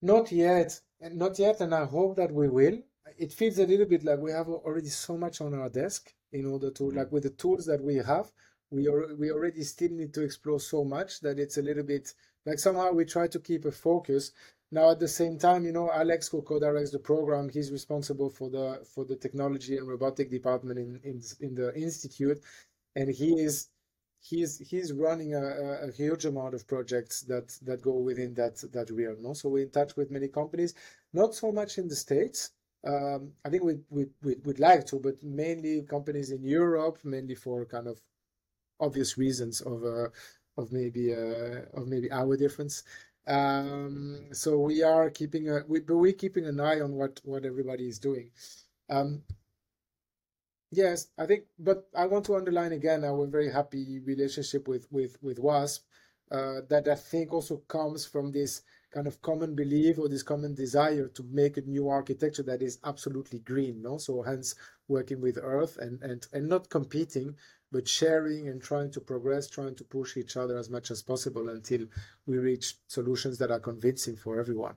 Not yet, not yet, and I hope that we will. It feels a little bit like we have already so much on our desk in order to mm-hmm. like with the tools that we have. We are, we already still need to explore so much that it's a little bit like somehow we try to keep a focus. Now at the same time, you know, Alex, who co-directs the program, he's responsible for the for the technology and robotic department in in, in the institute, and he is he's he's running a, a huge amount of projects that that go within that that realm. No, so we're in touch with many companies, not so much in the States. Um, I think we we we'd like to, but mainly companies in Europe, mainly for kind of obvious reasons of uh, of maybe uh, of maybe our difference. Um, so we are keeping a we but we're keeping an eye on what what everybody is doing. Um, yes, I think. But I want to underline again our very happy relationship with with with WASP. Uh, that I think also comes from this kind of common belief or this common desire to make a new architecture that is absolutely green. No, so hence working with Earth and and and not competing, but sharing and trying to progress, trying to push each other as much as possible until we reach solutions that are convincing for everyone.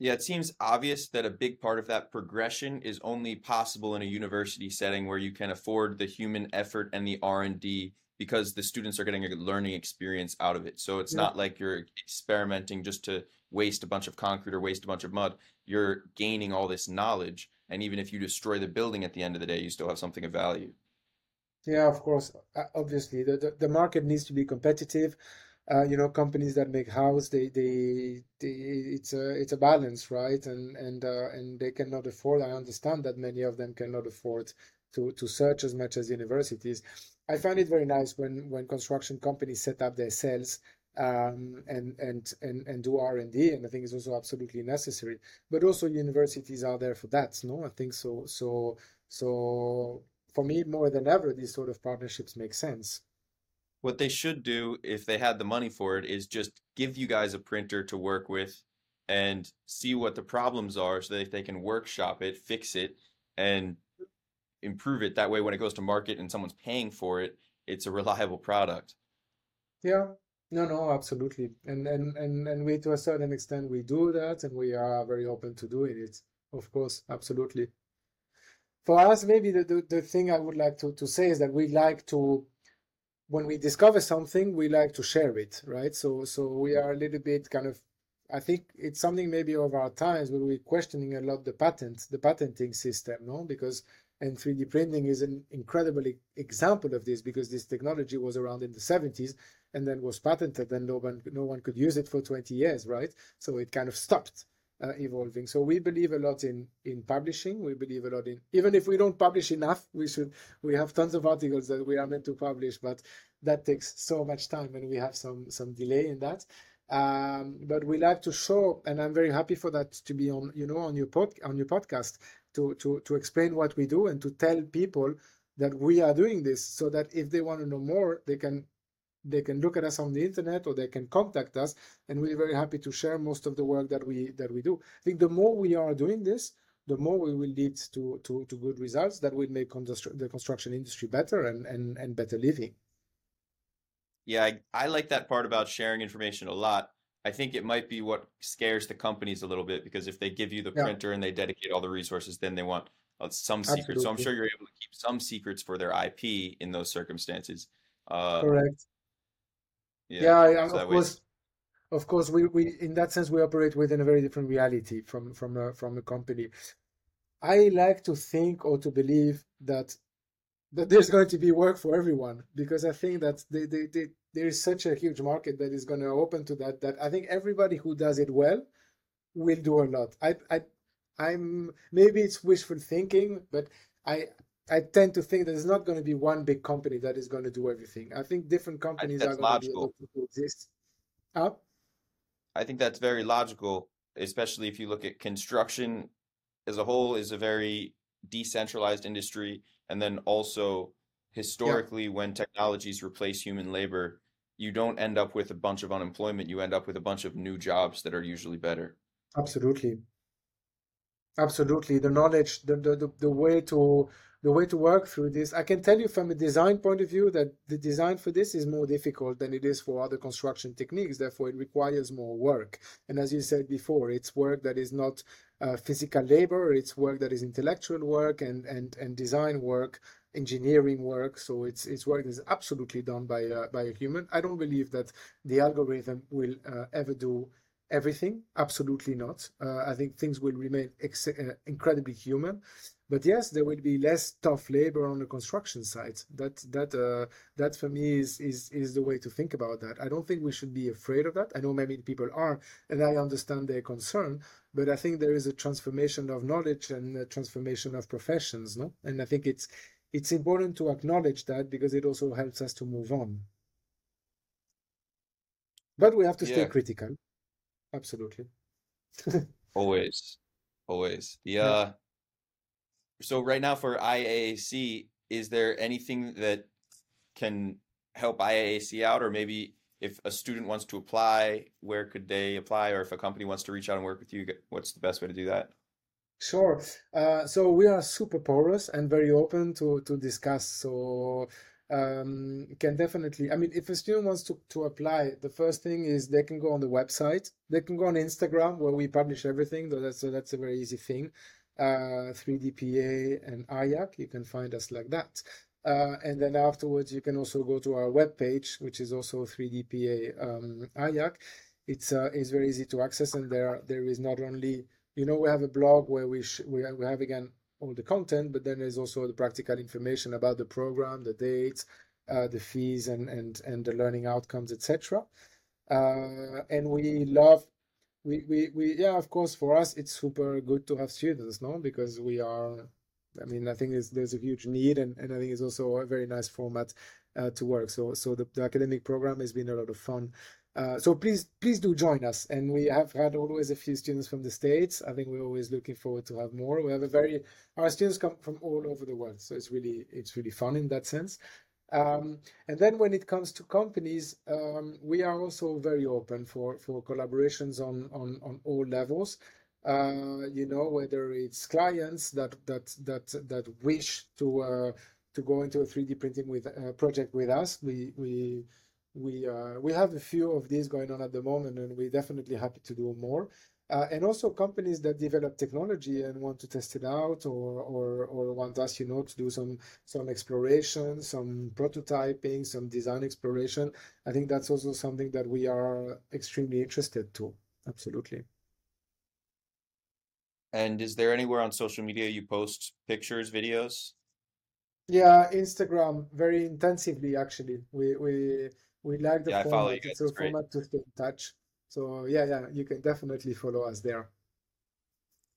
Yeah, it seems obvious that a big part of that progression is only possible in a university setting where you can afford the human effort and the R and D because the students are getting a learning experience out of it. So it's yeah. not like you're experimenting just to waste a bunch of concrete or waste a bunch of mud. You're gaining all this knowledge. And even if you destroy the building at the end of the day, you still have something of value. Yeah, of course. Obviously, the, the, the market needs to be competitive. Uh, you know, companies that make house, they, they, they it's a it's a balance, right? And and uh, and they cannot afford. I understand that many of them cannot afford to to search as much as universities. I find it very nice when when construction companies set up their cells um, and and and and do R and D, and I think it's also absolutely necessary. But also universities are there for that. No, I think so. So so. For me, more than ever, these sort of partnerships make sense. What they should do, if they had the money for it, is just give you guys a printer to work with and see what the problems are so that they can workshop it, fix it, and improve it. That way, when it goes to market and someone's paying for it, it's a reliable product. Yeah, no, no, absolutely. And, and, and, and we, to a certain extent, we do that, and we are very open to doing it. Of course, absolutely. For us, maybe the, the, the thing I would like to, to say is that we like to when we discover something, we like to share it, right? So so we are a little bit kind of, I think it's something maybe of our times where we're questioning a lot the patent, the patenting system, no? Because, and three D printing is an incredible example of this, because this technology was around in the seventies and then was patented, and no one, no one could use it for twenty years, right? So it kind of stopped uh, evolving. So we believe a lot in, in publishing. We believe a lot in, even if we don't publish enough, we should, we have tons of articles that we are meant to publish, but that takes so much time and we have some, some delay in that. Um, but we like to show, and I'm very happy for that to be on, you know, on your pod, on your podcast to, to, to explain what we do and to tell people that we are doing this, so that if they want to know more, they can, they can look at us on the internet, or they can contact us, and we're very happy to share most of the work that we, that we do. I think the more we are doing this, the more we will lead to, to, to good results that will make constru- the construction industry better and, and, and better living. Yeah, I, I like that part about sharing information a lot. I think it might be what scares the companies a little bit, because if they give you the yeah. printer and they dedicate all the resources, then they want some Absolutely. secrets. So I'm sure you're able to keep some secrets for their I P in those circumstances. Uh, Correct. Yeah, yeah so of course. Of course, we, we in that sense we operate within a very different reality from from a, from a company. I like to think or to believe that that there's going to be work for everyone, because I think that they, they, they, there is such a huge market that is going to open to that, that I think everybody who does it well will do a lot. I, I, I'm maybe it's wishful thinking, but I, I tend to think there's not going to be one big company that is going to do everything. I think different companies think are going logical. to be able to exist. Huh? I think that's very logical, especially if you look at construction as a whole is a very decentralized industry. And then also historically, yeah. when technologies replace human labor, you don't end up with a bunch of unemployment. You end up with a bunch of new jobs that are usually better. Absolutely. Absolutely. The knowledge, the, the, the way to the way to work through this. I can tell you from a design point of view that the design for this is more difficult than it is for other construction techniques. Therefore, it requires more work. And as you said before, it's work that is not uh, physical labor. It's work that is intellectual work and, and, and design work, engineering work. So it's it's work that is absolutely done by, uh, by a human. I don't believe that the algorithm will uh, ever do everything. Absolutely not. Uh, I think things will remain ex- uh, incredibly human. But yes, there will be less tough labor on the construction site. That that uh, that for me is, is is the way to think about that. I don't think we should be afraid of that. I know many people are, and I understand their concern. But I think there is a transformation of knowledge and a transformation of professions, no? And I think it's it's important to acknowledge that, because it also helps us to move on. But we have to yeah. stay critical. Absolutely. always, always. The yeah. uh. So right now for I A A C, is there anything that can help I A A C out? Or maybe if a student wants to apply, where could they apply? Or if a company wants to reach out and work with you, what's the best way to do that? Sure. Uh, so we are super porous and very open to, to discuss. So um, can definitely, I mean, if a student wants to, to apply, the first thing is they can go on the website. They can go on Instagram, where we publish everything. So that's, so that's a very easy thing. Uh, three D P A and I A A C, you can find us like that. Uh, and then afterwards, you can also go to our webpage, which is also three D P A um, I A A C. It's uh, it's very easy to access, and there there is not only, you know, we have a blog where we sh- we have again all the content, but then there's also the practical information about the program, the dates, uh, the fees, and and and the learning outcomes, et cetera. Uh, and we love. We, we we yeah of course for us it's super good to have students, no, because we are, I mean, I think there's, there's a huge need, and, and I think it's also a very nice format uh, to work, so so the, the academic program has been a lot of fun, uh, so please please do join us. And we have had always a few students from the States. I think we're always looking forward to have more. We have a very our students come from all over the world, so it's really it's really fun in that sense. Um, and then when it comes to companies, um, we are also very open for, for collaborations on, on, on all levels, uh, you know, whether it's clients that that that, that wish to uh, to go into a three D printing with uh, project with us. We we we uh, we have a few of these going on at the moment, and we're definitely happy to do more. Uh, and also companies that develop technology and want to test it out, or, or or want us, you know, to do some some exploration, some prototyping, some design exploration. I think that's also something that we are extremely interested to. Absolutely. And is there anywhere on social media you post pictures, videos? Yeah, Instagram, very intensively, actually. We we we like the yeah, format. It's so a format to stay in touch. So yeah, yeah, you can definitely follow us there.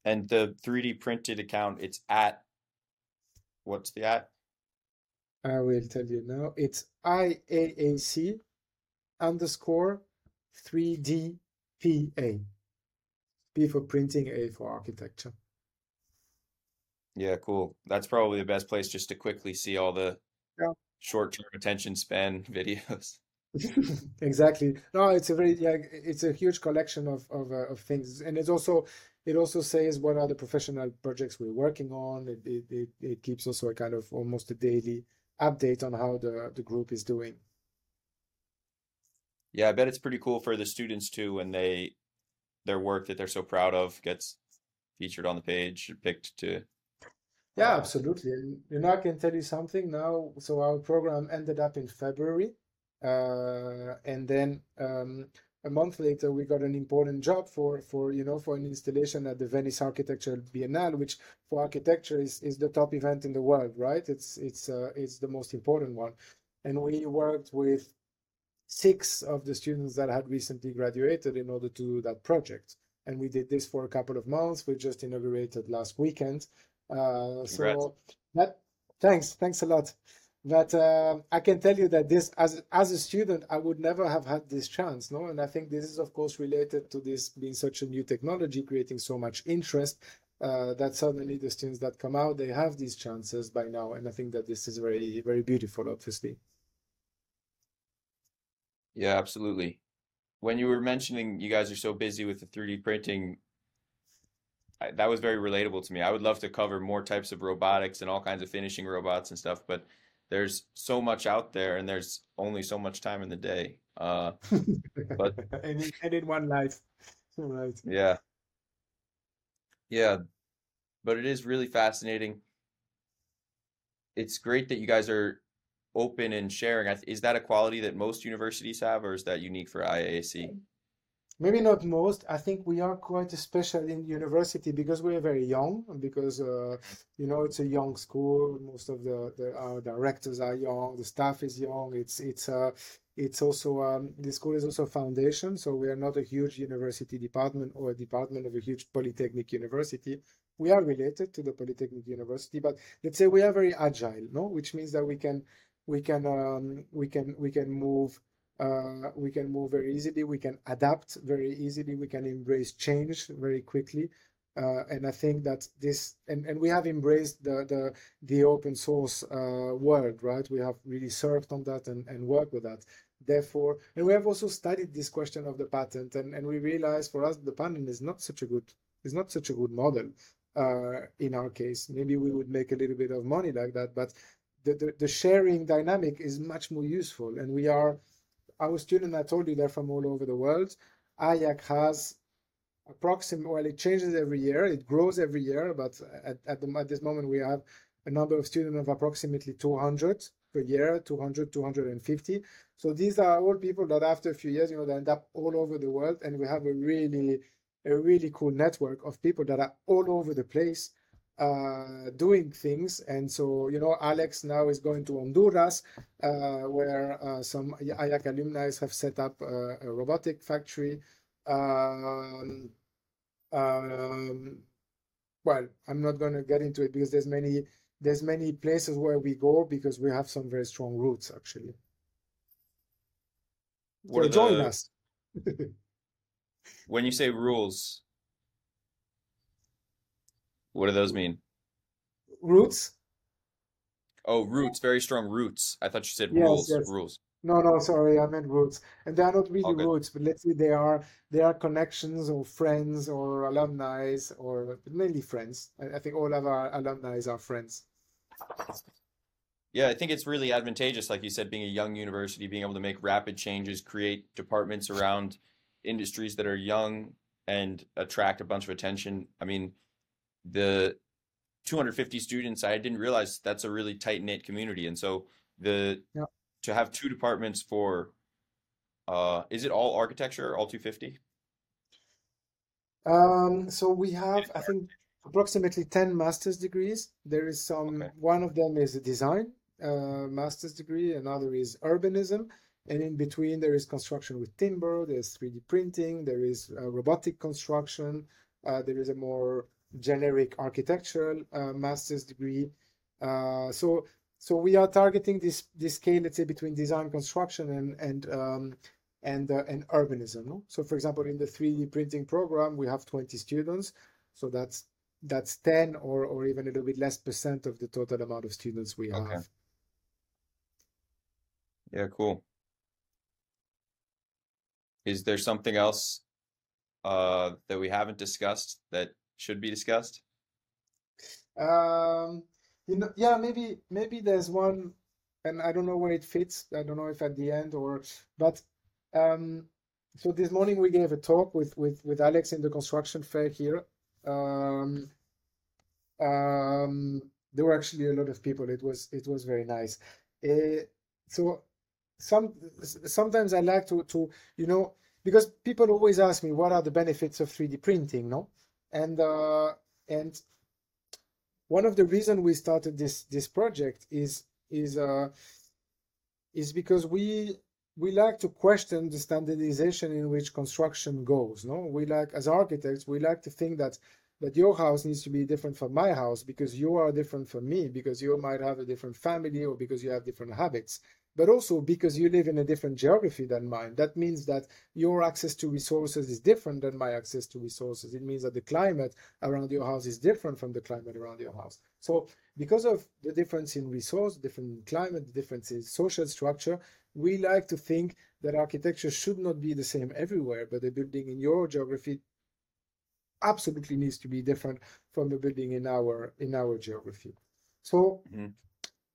And the three D printed account, it's at, what's the at? I will tell you now. It's I A A C underscore three D P A. P for printing, A for architecture. Yeah, cool. That's probably the best place just to quickly see all the yeah. short-term attention span videos. Exactly. No, it's a very yeah, it's a huge collection of of, uh, of things, and it's also it also says what are the professional projects we're working on. It it it, it keeps also a kind of almost a daily update on how the the group is doing. Yeah, I bet it's pretty cool for the students too when they their work that they're so proud of gets featured on the page, picked to. Yeah, absolutely. And you know, I can tell you something now. So our program ended up in February. Uh, and then um, a month later, we got an important job for, for you know for an installation at the Venice Architecture Biennale, which for architecture is, is the top event in the world, right? It's it's uh, it's the most important one, and we worked with six of the students that had recently graduated in order to do that project, and we did this for a couple of months. We just inaugurated last weekend. Uh, so that thanks thanks a lot. But uh, I can tell you that this, as as a student, I would never have had this chance, no? And I think this is, of course, related to this being such a new technology, creating so much interest, uh, that suddenly the students that come out, they have these chances by now. And I think that this is very, very beautiful, obviously. Yeah, absolutely. When you were mentioning you guys are so busy with the three D printing, I, that was very relatable to me. I would love to cover more types of robotics and all kinds of finishing robots and stuff, but there's so much out there and there's only so much time in the day. Uh, but and, in, and in one life. Right. Yeah. Yeah. But it is really fascinating. It's great that you guys are open and sharing. Is that a quality that most universities have, or is that unique for I A A C? Maybe not most. I think we are quite special in university because we are very young, because, uh, you know, it's a young school. Most of the, the our directors are young. The staff is young. It's it's uh, it's also um, the school is also a foundation. So we are not a huge university department or a department of a huge polytechnic university. We are related to the polytechnic university, but let's say we are very agile, no? Which means that we can we can um, we can we can move. Uh, we can move very easily, we can adapt very easily, we can embrace change very quickly. Uh, and I think that this, and, and we have embraced the the, the open source uh, world, right? We have really served on that and, and worked with that. Therefore, and we have also studied this question of the patent, and, and we realized for us the patent is not such a good, is not such a good model uh, in our case. Maybe we would make a little bit of money like that, but the, the, the sharing dynamic is much more useful, and we are our students, I told you, they're from all over the world. I A A C has approximately, well, it changes every year. It grows every year, but at at, the, at this moment, we have a number of students of approximately two hundred per year, two hundred, two hundred fifty. So these are all people that after a few years, you know, they end up all over the world. And we have a really, a really cool network of people that are all over the place uh doing things. And so, you know, Alex now is going to Honduras, uh where uh, some I A A C alumni have set up a, a robotic factory. Um, um well, I'm not going to get into it because there's many there's many places where we go because we have some very strong roots, actually. What so join the... us. When you say rules, what do those mean? Roots. Oh, roots. Very strong roots. I thought you said yes, rules. Yes. Rules. No, no, sorry. I meant roots. And they are not really roots, but let's say they are they are connections or friends or alumni, or mainly friends. I, I think all of our alumni are friends. Yeah, I think it's really advantageous, like you said, being a young university, being able to make rapid changes, create departments around industries that are young and attract a bunch of attention. I mean, the two hundred fifty students, I didn't realize that's a really tight-knit community. And so the yeah. to have two departments for, uh, is it all architecture, all two hundred fifty? Um, so we have, I think, approximately ten master's degrees. There is some, okay. one of them is a design uh, master's degree, another is urbanism. And in between, there is construction with timber, there's three D printing, there is uh, robotic construction, uh, there is a more generic architectural uh, master's degree. Uh, so so we are targeting this this scale, let's say, between design, construction, and and um, and, uh, and urbanism. No? So, for example, in the three D printing program, we have twenty students. So that's that's ten or, or even a little bit less percent of the total amount of students we okay. have. Yeah, cool. Is there something else uh, that we haven't discussed that should be discussed? Um, you know, yeah, maybe maybe there's one, and I don't know where it fits. I don't know if at the end or, but um, so this morning we gave a talk with with with Alex in the construction fair here. Um, um, there were actually a lot of people. It was it was very nice. Uh, so. Some sometimes I like to, to, you know, because people always ask me, what are the benefits of three D printing, no? And uh, and one of the reasons we started this this project is is uh, is because we we like to question the standardization in which construction goes, no? We like, as architects, we like to think that that your house needs to be different from my house because you are different from me, because you might have a different family or because you have different habits. But also because you live in a different geography than mine. That means that your access to resources is different than my access to resources. It means that the climate around your house is different from the climate around your house. So because of the difference in resource, different climate, the difference in social structure, we like to think that architecture should not be the same everywhere, but a building in your geography absolutely needs to be different from a building in our in our geography. So mm-hmm.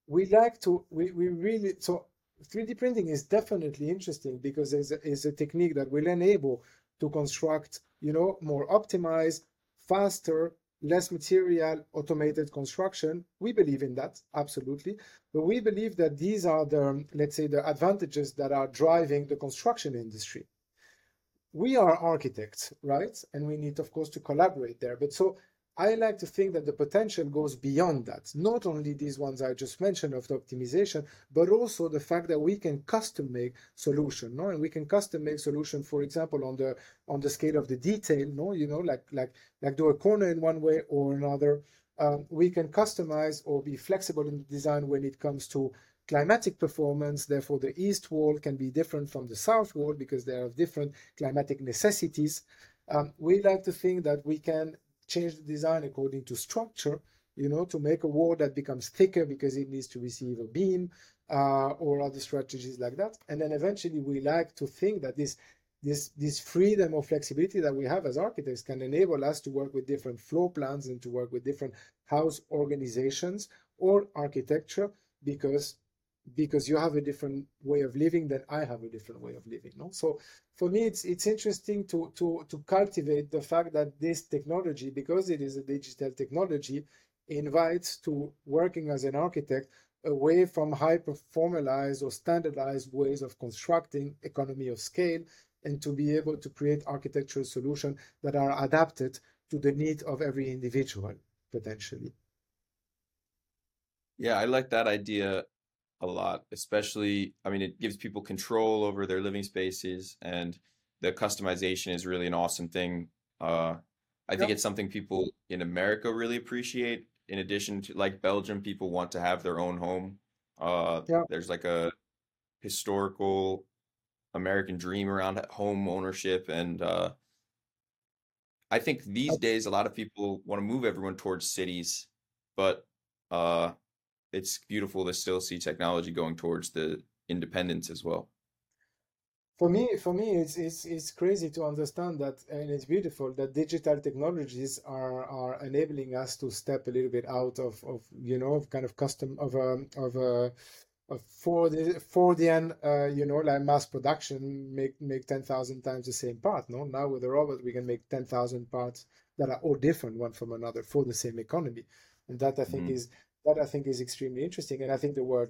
we like to, we, we really, so three D printing is definitely interesting because it's a, it's a technique that will enable to construct, you know, more optimized, faster, less material, automated construction. We believe in that, absolutely. But we believe that these are the, let's say, the advantages that are driving the construction industry. We are architects, right? And we need, of course, to collaborate there. But so, I like to think that the potential goes beyond that. Not only these ones I just mentioned of the optimization, but also the fact that we can custom make solution, no? And we can custom make solution, for example, on the on the scale of the detail, no? You know, like like like do a corner in one way or another. Um, we can customize or be flexible in the design when it comes to climatic performance. Therefore, the east wall can be different from the south wall because they have different climatic necessities. Um, we like to think that we can change the design according to structure, you know, to make a wall that becomes thicker because it needs to receive a beam uh, or other strategies like that. And then eventually we like to think that this, this, this freedom or flexibility that we have as architects can enable us to work with different floor plans and to work with different house organizations or architecture because, because you have a different way of living than I have a different way of living. No? So for me, it's it's interesting to, to, to cultivate the fact that this technology, because it is a digital technology, invites to working as an architect away from hyper-formalized or standardized ways of constructing economy of scale and to be able to create architectural solutions that are adapted to the need of every individual, potentially. Yeah, I like that idea a lot, especially, I mean, it gives people control over their living spaces, and the customization is really an awesome thing. Uh, I think yep. it's something people in America really appreciate. In addition to, like, Belgium, people want to have their own home. Uh, yep. There's like a historical American dream around home ownership. And uh, I think these okay. days, a lot of people want to move everyone towards cities, but uh, it's beautiful to still see technology going towards the independence as well. For me, for me, it's it's it's crazy to understand that, and it's beautiful that digital technologies are, are enabling us to step a little bit out of, of you know, kind of custom of a of a for the for the end, uh, you know, like mass production, make make ten thousand times the same part. No, now with the robot we can make ten thousand parts that are all different one from another for the same economy, and that I think mm-hmm. is that I think is extremely interesting. And I think the world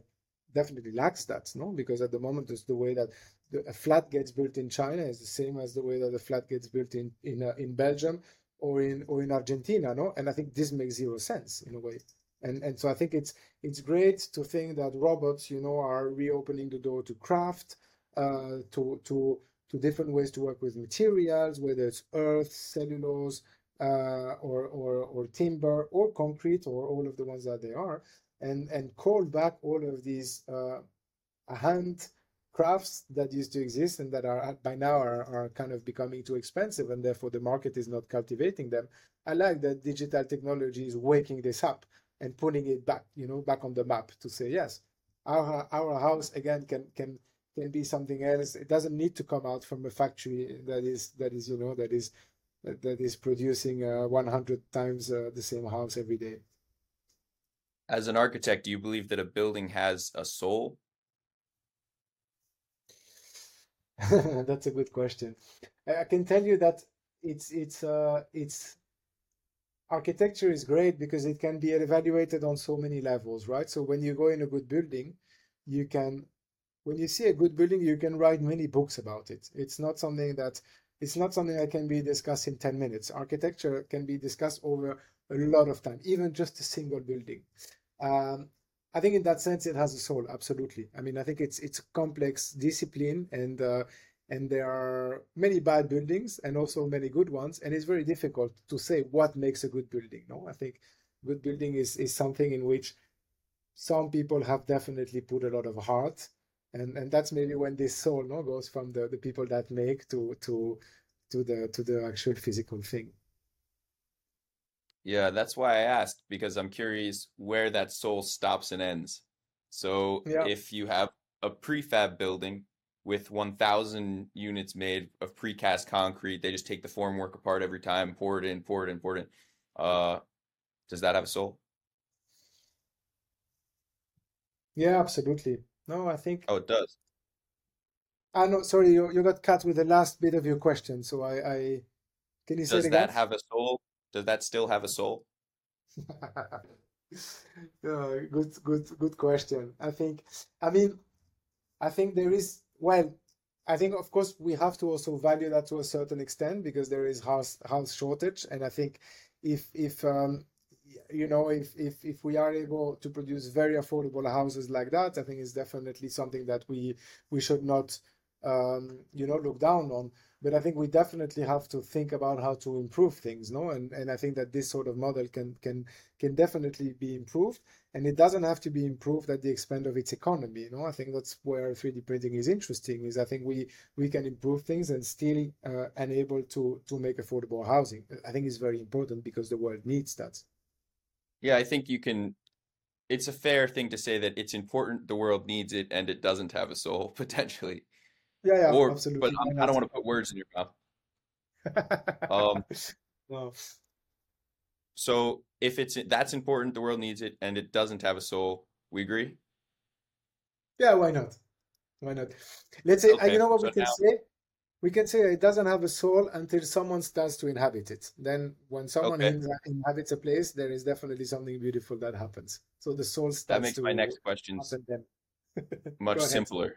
definitely lacks that, no, because at the moment it's the way that the, a flat gets built in China is the same as the way that a flat gets built in in uh, in Belgium or in or in Argentina, no, and I think this makes zero sense in a way. And and so I think it's it's great to think that robots, you know, are reopening the door to craft, uh, to to to different ways to work with materials, whether it's earth, cellulose, uh, or or or timber or concrete or all of the ones that they are, and and call back all of these uh, hand crafts that used to exist and that are by now are, are kind of becoming too expensive, and therefore the market is not cultivating them. I like that digital technology is waking this up and putting it back, you know, back on the map to say, yes, our our house again can can can be something else. It doesn't need to come out from a factory that is that is you know that is that, that is producing uh, one hundred times uh, the same house every day. As an architect, do you believe that a building has a soul? That's a good question. I can tell you that it's it's uh it's architecture is great because it can be evaluated on so many levels, right? So when you go in a good building, you can, when you see a good building, you can write many books about it. It's not something that, it's not something that can be discussed in ten minutes. Architecture can be discussed over a lot of time, even just a single building. Um, I think in that sense, it has a soul, absolutely. I mean, I think it's it's a complex discipline, and uh, and there are many bad buildings and also many good ones, and it's very difficult to say what makes a good building. No, I think good building is, is something in which some people have definitely put a lot of heart, and, and that's maybe when this soul, no, goes from the, the people that make to to to the to the actual physical thing. Yeah, that's why I asked, because I'm curious where that soul stops and ends. So yeah. If you have a prefab building with one thousand units made of precast concrete, they just take the formwork apart every time, pour it in, pour it in, pour it in. Uh, does that have a soul? Yeah, absolutely. No, I think... Oh, it does. Ah, no, sorry, you, you got cut with the last bit of your question. So I... I... Can you say it again? Does that have a soul? Does that still have a soul? uh, good, good, good question. I think, I mean, I think there is... Well, I think, of course, we have to also value that to a certain extent because there is house house shortage. And I think if, if um, you know, if, if, if we are able to produce very affordable houses like that, I think it's definitely something that we we should not, um, you know, look down on. But I think we definitely have to think about how to improve things, no? And and I think that this sort of model can can can definitely be improved, and it doesn't have to be improved at the expense of its economy, you know? I think that's where three D printing is interesting, is I think we we can improve things and still uh, enable to to make affordable housing. I think it's very important because the world needs that. Yeah, I think you can, it's a fair thing to say that it's important, the world needs it, and it doesn't have a soul, potentially. Yeah, yeah, or, absolutely. But I'm, I don't want to put words in your mouth. Um, no. So if it's that's important, the world needs it, and it doesn't have a soul. We agree? Yeah, why not? Why not? Let's say, okay, you know what so we can now... say? We can say it doesn't have a soul until someone starts to inhabit it. Then when someone okay. inhabits a place, there is definitely something beautiful that happens. So the soul starts to... That makes my next question much simpler.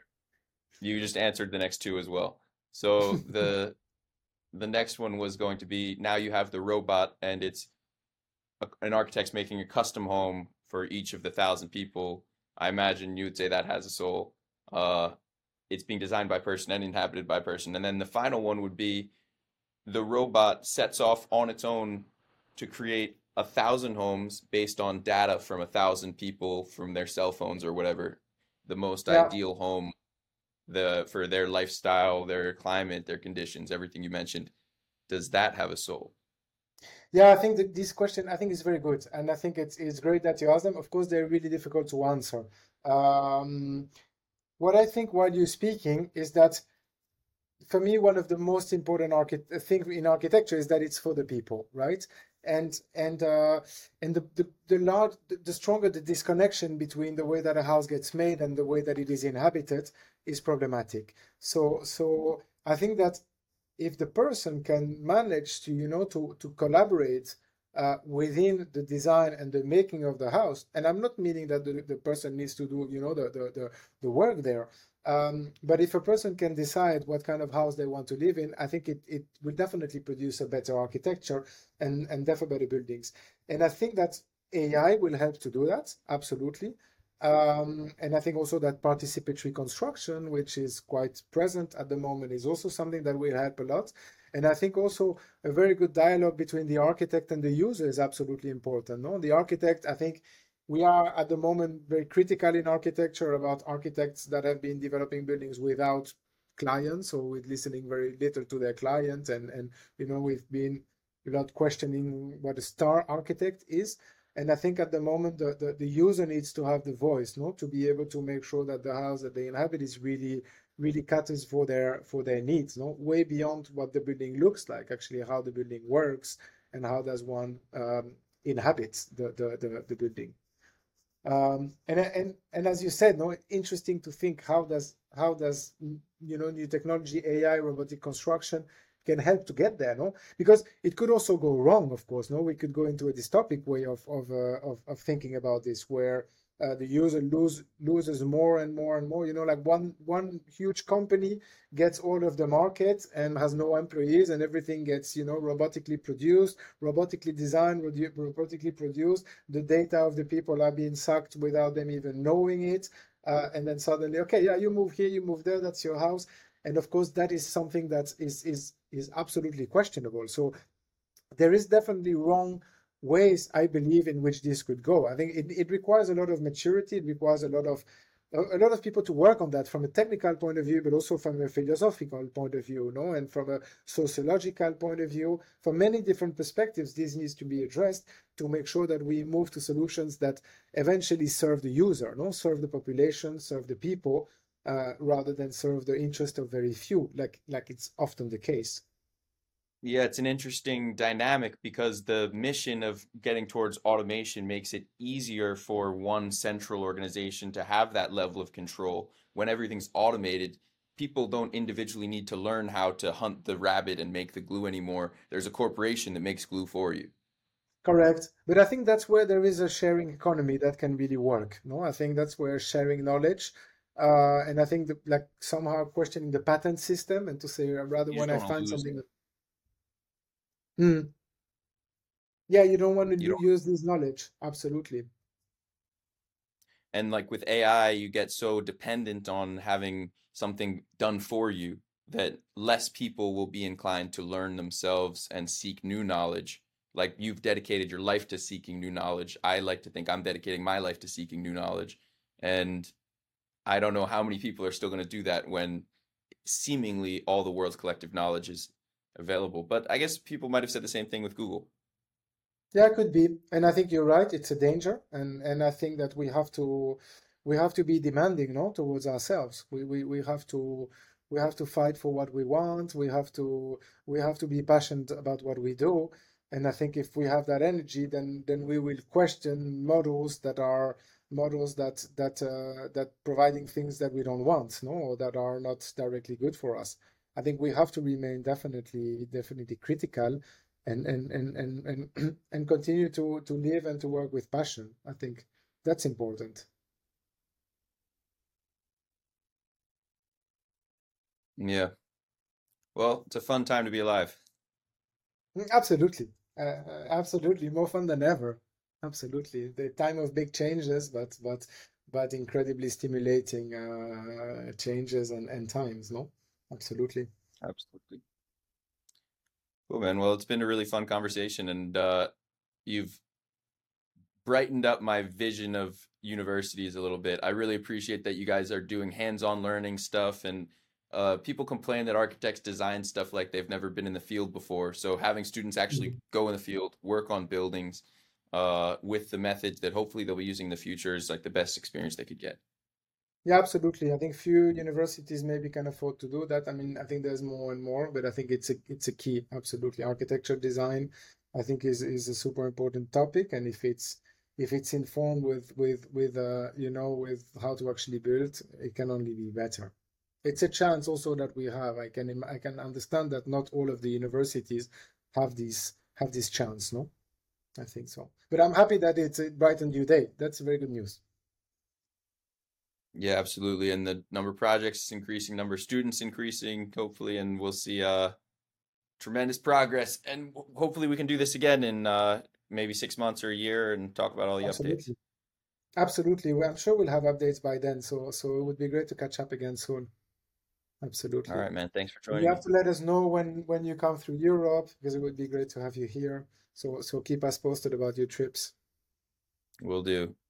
You just answered the next two as well. So the the next one was going to be, now you have the robot and it's a, an architect's making a custom home for each of the thousand people. I imagine you would say that has a soul. Uh, it's being designed by person and inhabited by person. And then the final one would be the robot sets off on its own to create a thousand homes based on data from a thousand people from their cell phones or whatever, the most yeah. ideal home. The for their lifestyle, their climate, their conditions, everything you mentioned, does that have a soul? Yeah, I think that this question I think is very good, and I think it's it's great that you ask them. Of course, they're really difficult to answer. Um, what I think while you're speaking is that for me, one of the most important archi- thing in architecture is that it's for the people, right? And and uh, and the the the, large, the stronger the disconnection between the way that a house gets made and the way that it is inhabited is problematic. So so I think that if the person can manage to you know to to collaborate uh, within the design and the making of the house, and I'm not meaning that the, the person needs to do you know the the the, the work there. Um, but if a person can decide what kind of house they want to live in, I think it, it will definitely produce a better architecture and, and therefore better buildings. And I think that A I will help to do that, absolutely. Um, and I think also that participatory construction, which is quite present at the moment, is also something that will help a lot. And I think also a very good dialogue between the architect and the user is absolutely important. No? The architect, I think, we are at the moment very critical in architecture about architects that have been developing buildings without clients or with listening very little to their clients. And, and you know, we've been without questioning what a star architect is. And I think at the moment, the, the, the user needs to have the voice, no, to be able to make sure that the house that they inhabit is really, really caters for their, for their needs, no, way beyond what the building looks like, actually how the building works and how does one um, inhabit the, the, the, the building. Um, and, and, and as you said, no, interesting to think how does, how does, you know, new technology, A I, robotic construction can help to get there, no? Because it could also go wrong, of course, no? We could go into a dystopic way of, of, uh, of, of thinking about this, where uh, the user lose, loses more and more and more, you know, like one, one huge company gets all of the market and has no employees and everything gets, you know, robotically produced, robotically designed, robotically produced. The data of the people are being sucked without them even knowing it. Uh, and then suddenly, okay, yeah, you move here, you move there, that's your house. And of course, that is something that is, is, is absolutely questionable. So there is definitely wrong ways, I believe, in which this could go. I think it, it requires a lot of maturity. It requires a lot of a lot of people to work on that from a technical point of view, but also from a philosophical point of view, you know, and from a sociological point of view. From many different perspectives, this needs to be addressed to make sure that we move to solutions that eventually serve the user, no, serve the population, serve the people, uh, rather than serve the interest of very few, like like it's often the case. Yeah, it's an interesting dynamic because the mission of getting towards automation makes it easier for one central organization to have that level of control. When everything's automated, people don't individually need to learn how to hunt the rabbit and make the glue anymore. There's a corporation that makes glue for you. Correct. But I think that's where there is a sharing economy that can really work. No, I think that's where sharing knowledge uh, and I think the, like somehow questioning the patent system and to say rather when I find something that Mm. Yeah, you don't want to don't. use this knowledge. Absolutely. And like with A I, you get so dependent on having something done for you that less people will be inclined to learn themselves and seek new knowledge. Like you've dedicated your life to seeking new knowledge. I like to think I'm dedicating my life to seeking new knowledge. And I don't know how many people are still going to do that when seemingly all the world's collective knowledge is available. But I guess people might have said the same thing with Google. Yeah, it could be. And I think you're right. It's a danger. And and I think that we have to we have to be demanding, no, towards ourselves. We we, we have to we have to fight for what we want. We have to we have to be passionate about what we do. And I think if we have that energy, then then we will question models that are models that that uh, that providing things that we don't want, no, or that are not directly good for us. I think we have to remain definitely, definitely critical, and and and and and, and continue to, to live and to work with passion. I think that's important. Yeah. Well, it's a fun time to be alive. Absolutely, uh, absolutely, more fun than ever. Absolutely, the time of big changes, but but but incredibly stimulating uh, changes and, and times, no? Absolutely. Absolutely. Cool, man. Well, it's been a really fun conversation, and uh, you've brightened up my vision of universities a little bit. I really appreciate that you guys are doing hands-on learning stuff, and uh, people complain that architects design stuff like they've never been in the field before. So having students actually mm-hmm. go in the field, work on buildings uh, with the methods that hopefully they'll be using in the future is like the best experience they could get. Yeah, absolutely. I think few universities maybe can afford to do that. I mean, I think there's more and more, but I think it's a it's a key. Absolutely, architecture design I think is is a super important topic, and if it's if it's informed with with with uh, you know, with how to actually build, it can only be better. It's a chance also that we have. I can I can understand that not all of the universities have this have this chance. No, I think so. But I'm happy that it's a bright and new day. That's very good news. Yeah, absolutely. And the number of projects is increasing, number of students increasing, hopefully, and we'll see uh, tremendous progress. And w- hopefully we can do this again in uh, maybe six months or a year and talk about all the absolutely. Updates. Absolutely. Well, I'm sure we'll have updates by then. So so it would be great to catch up again soon. Absolutely. All right, man. Thanks for joining. You have to let us know when, when you come through Europe, because it would be great to have you here. So so keep us posted about your trips. Will do.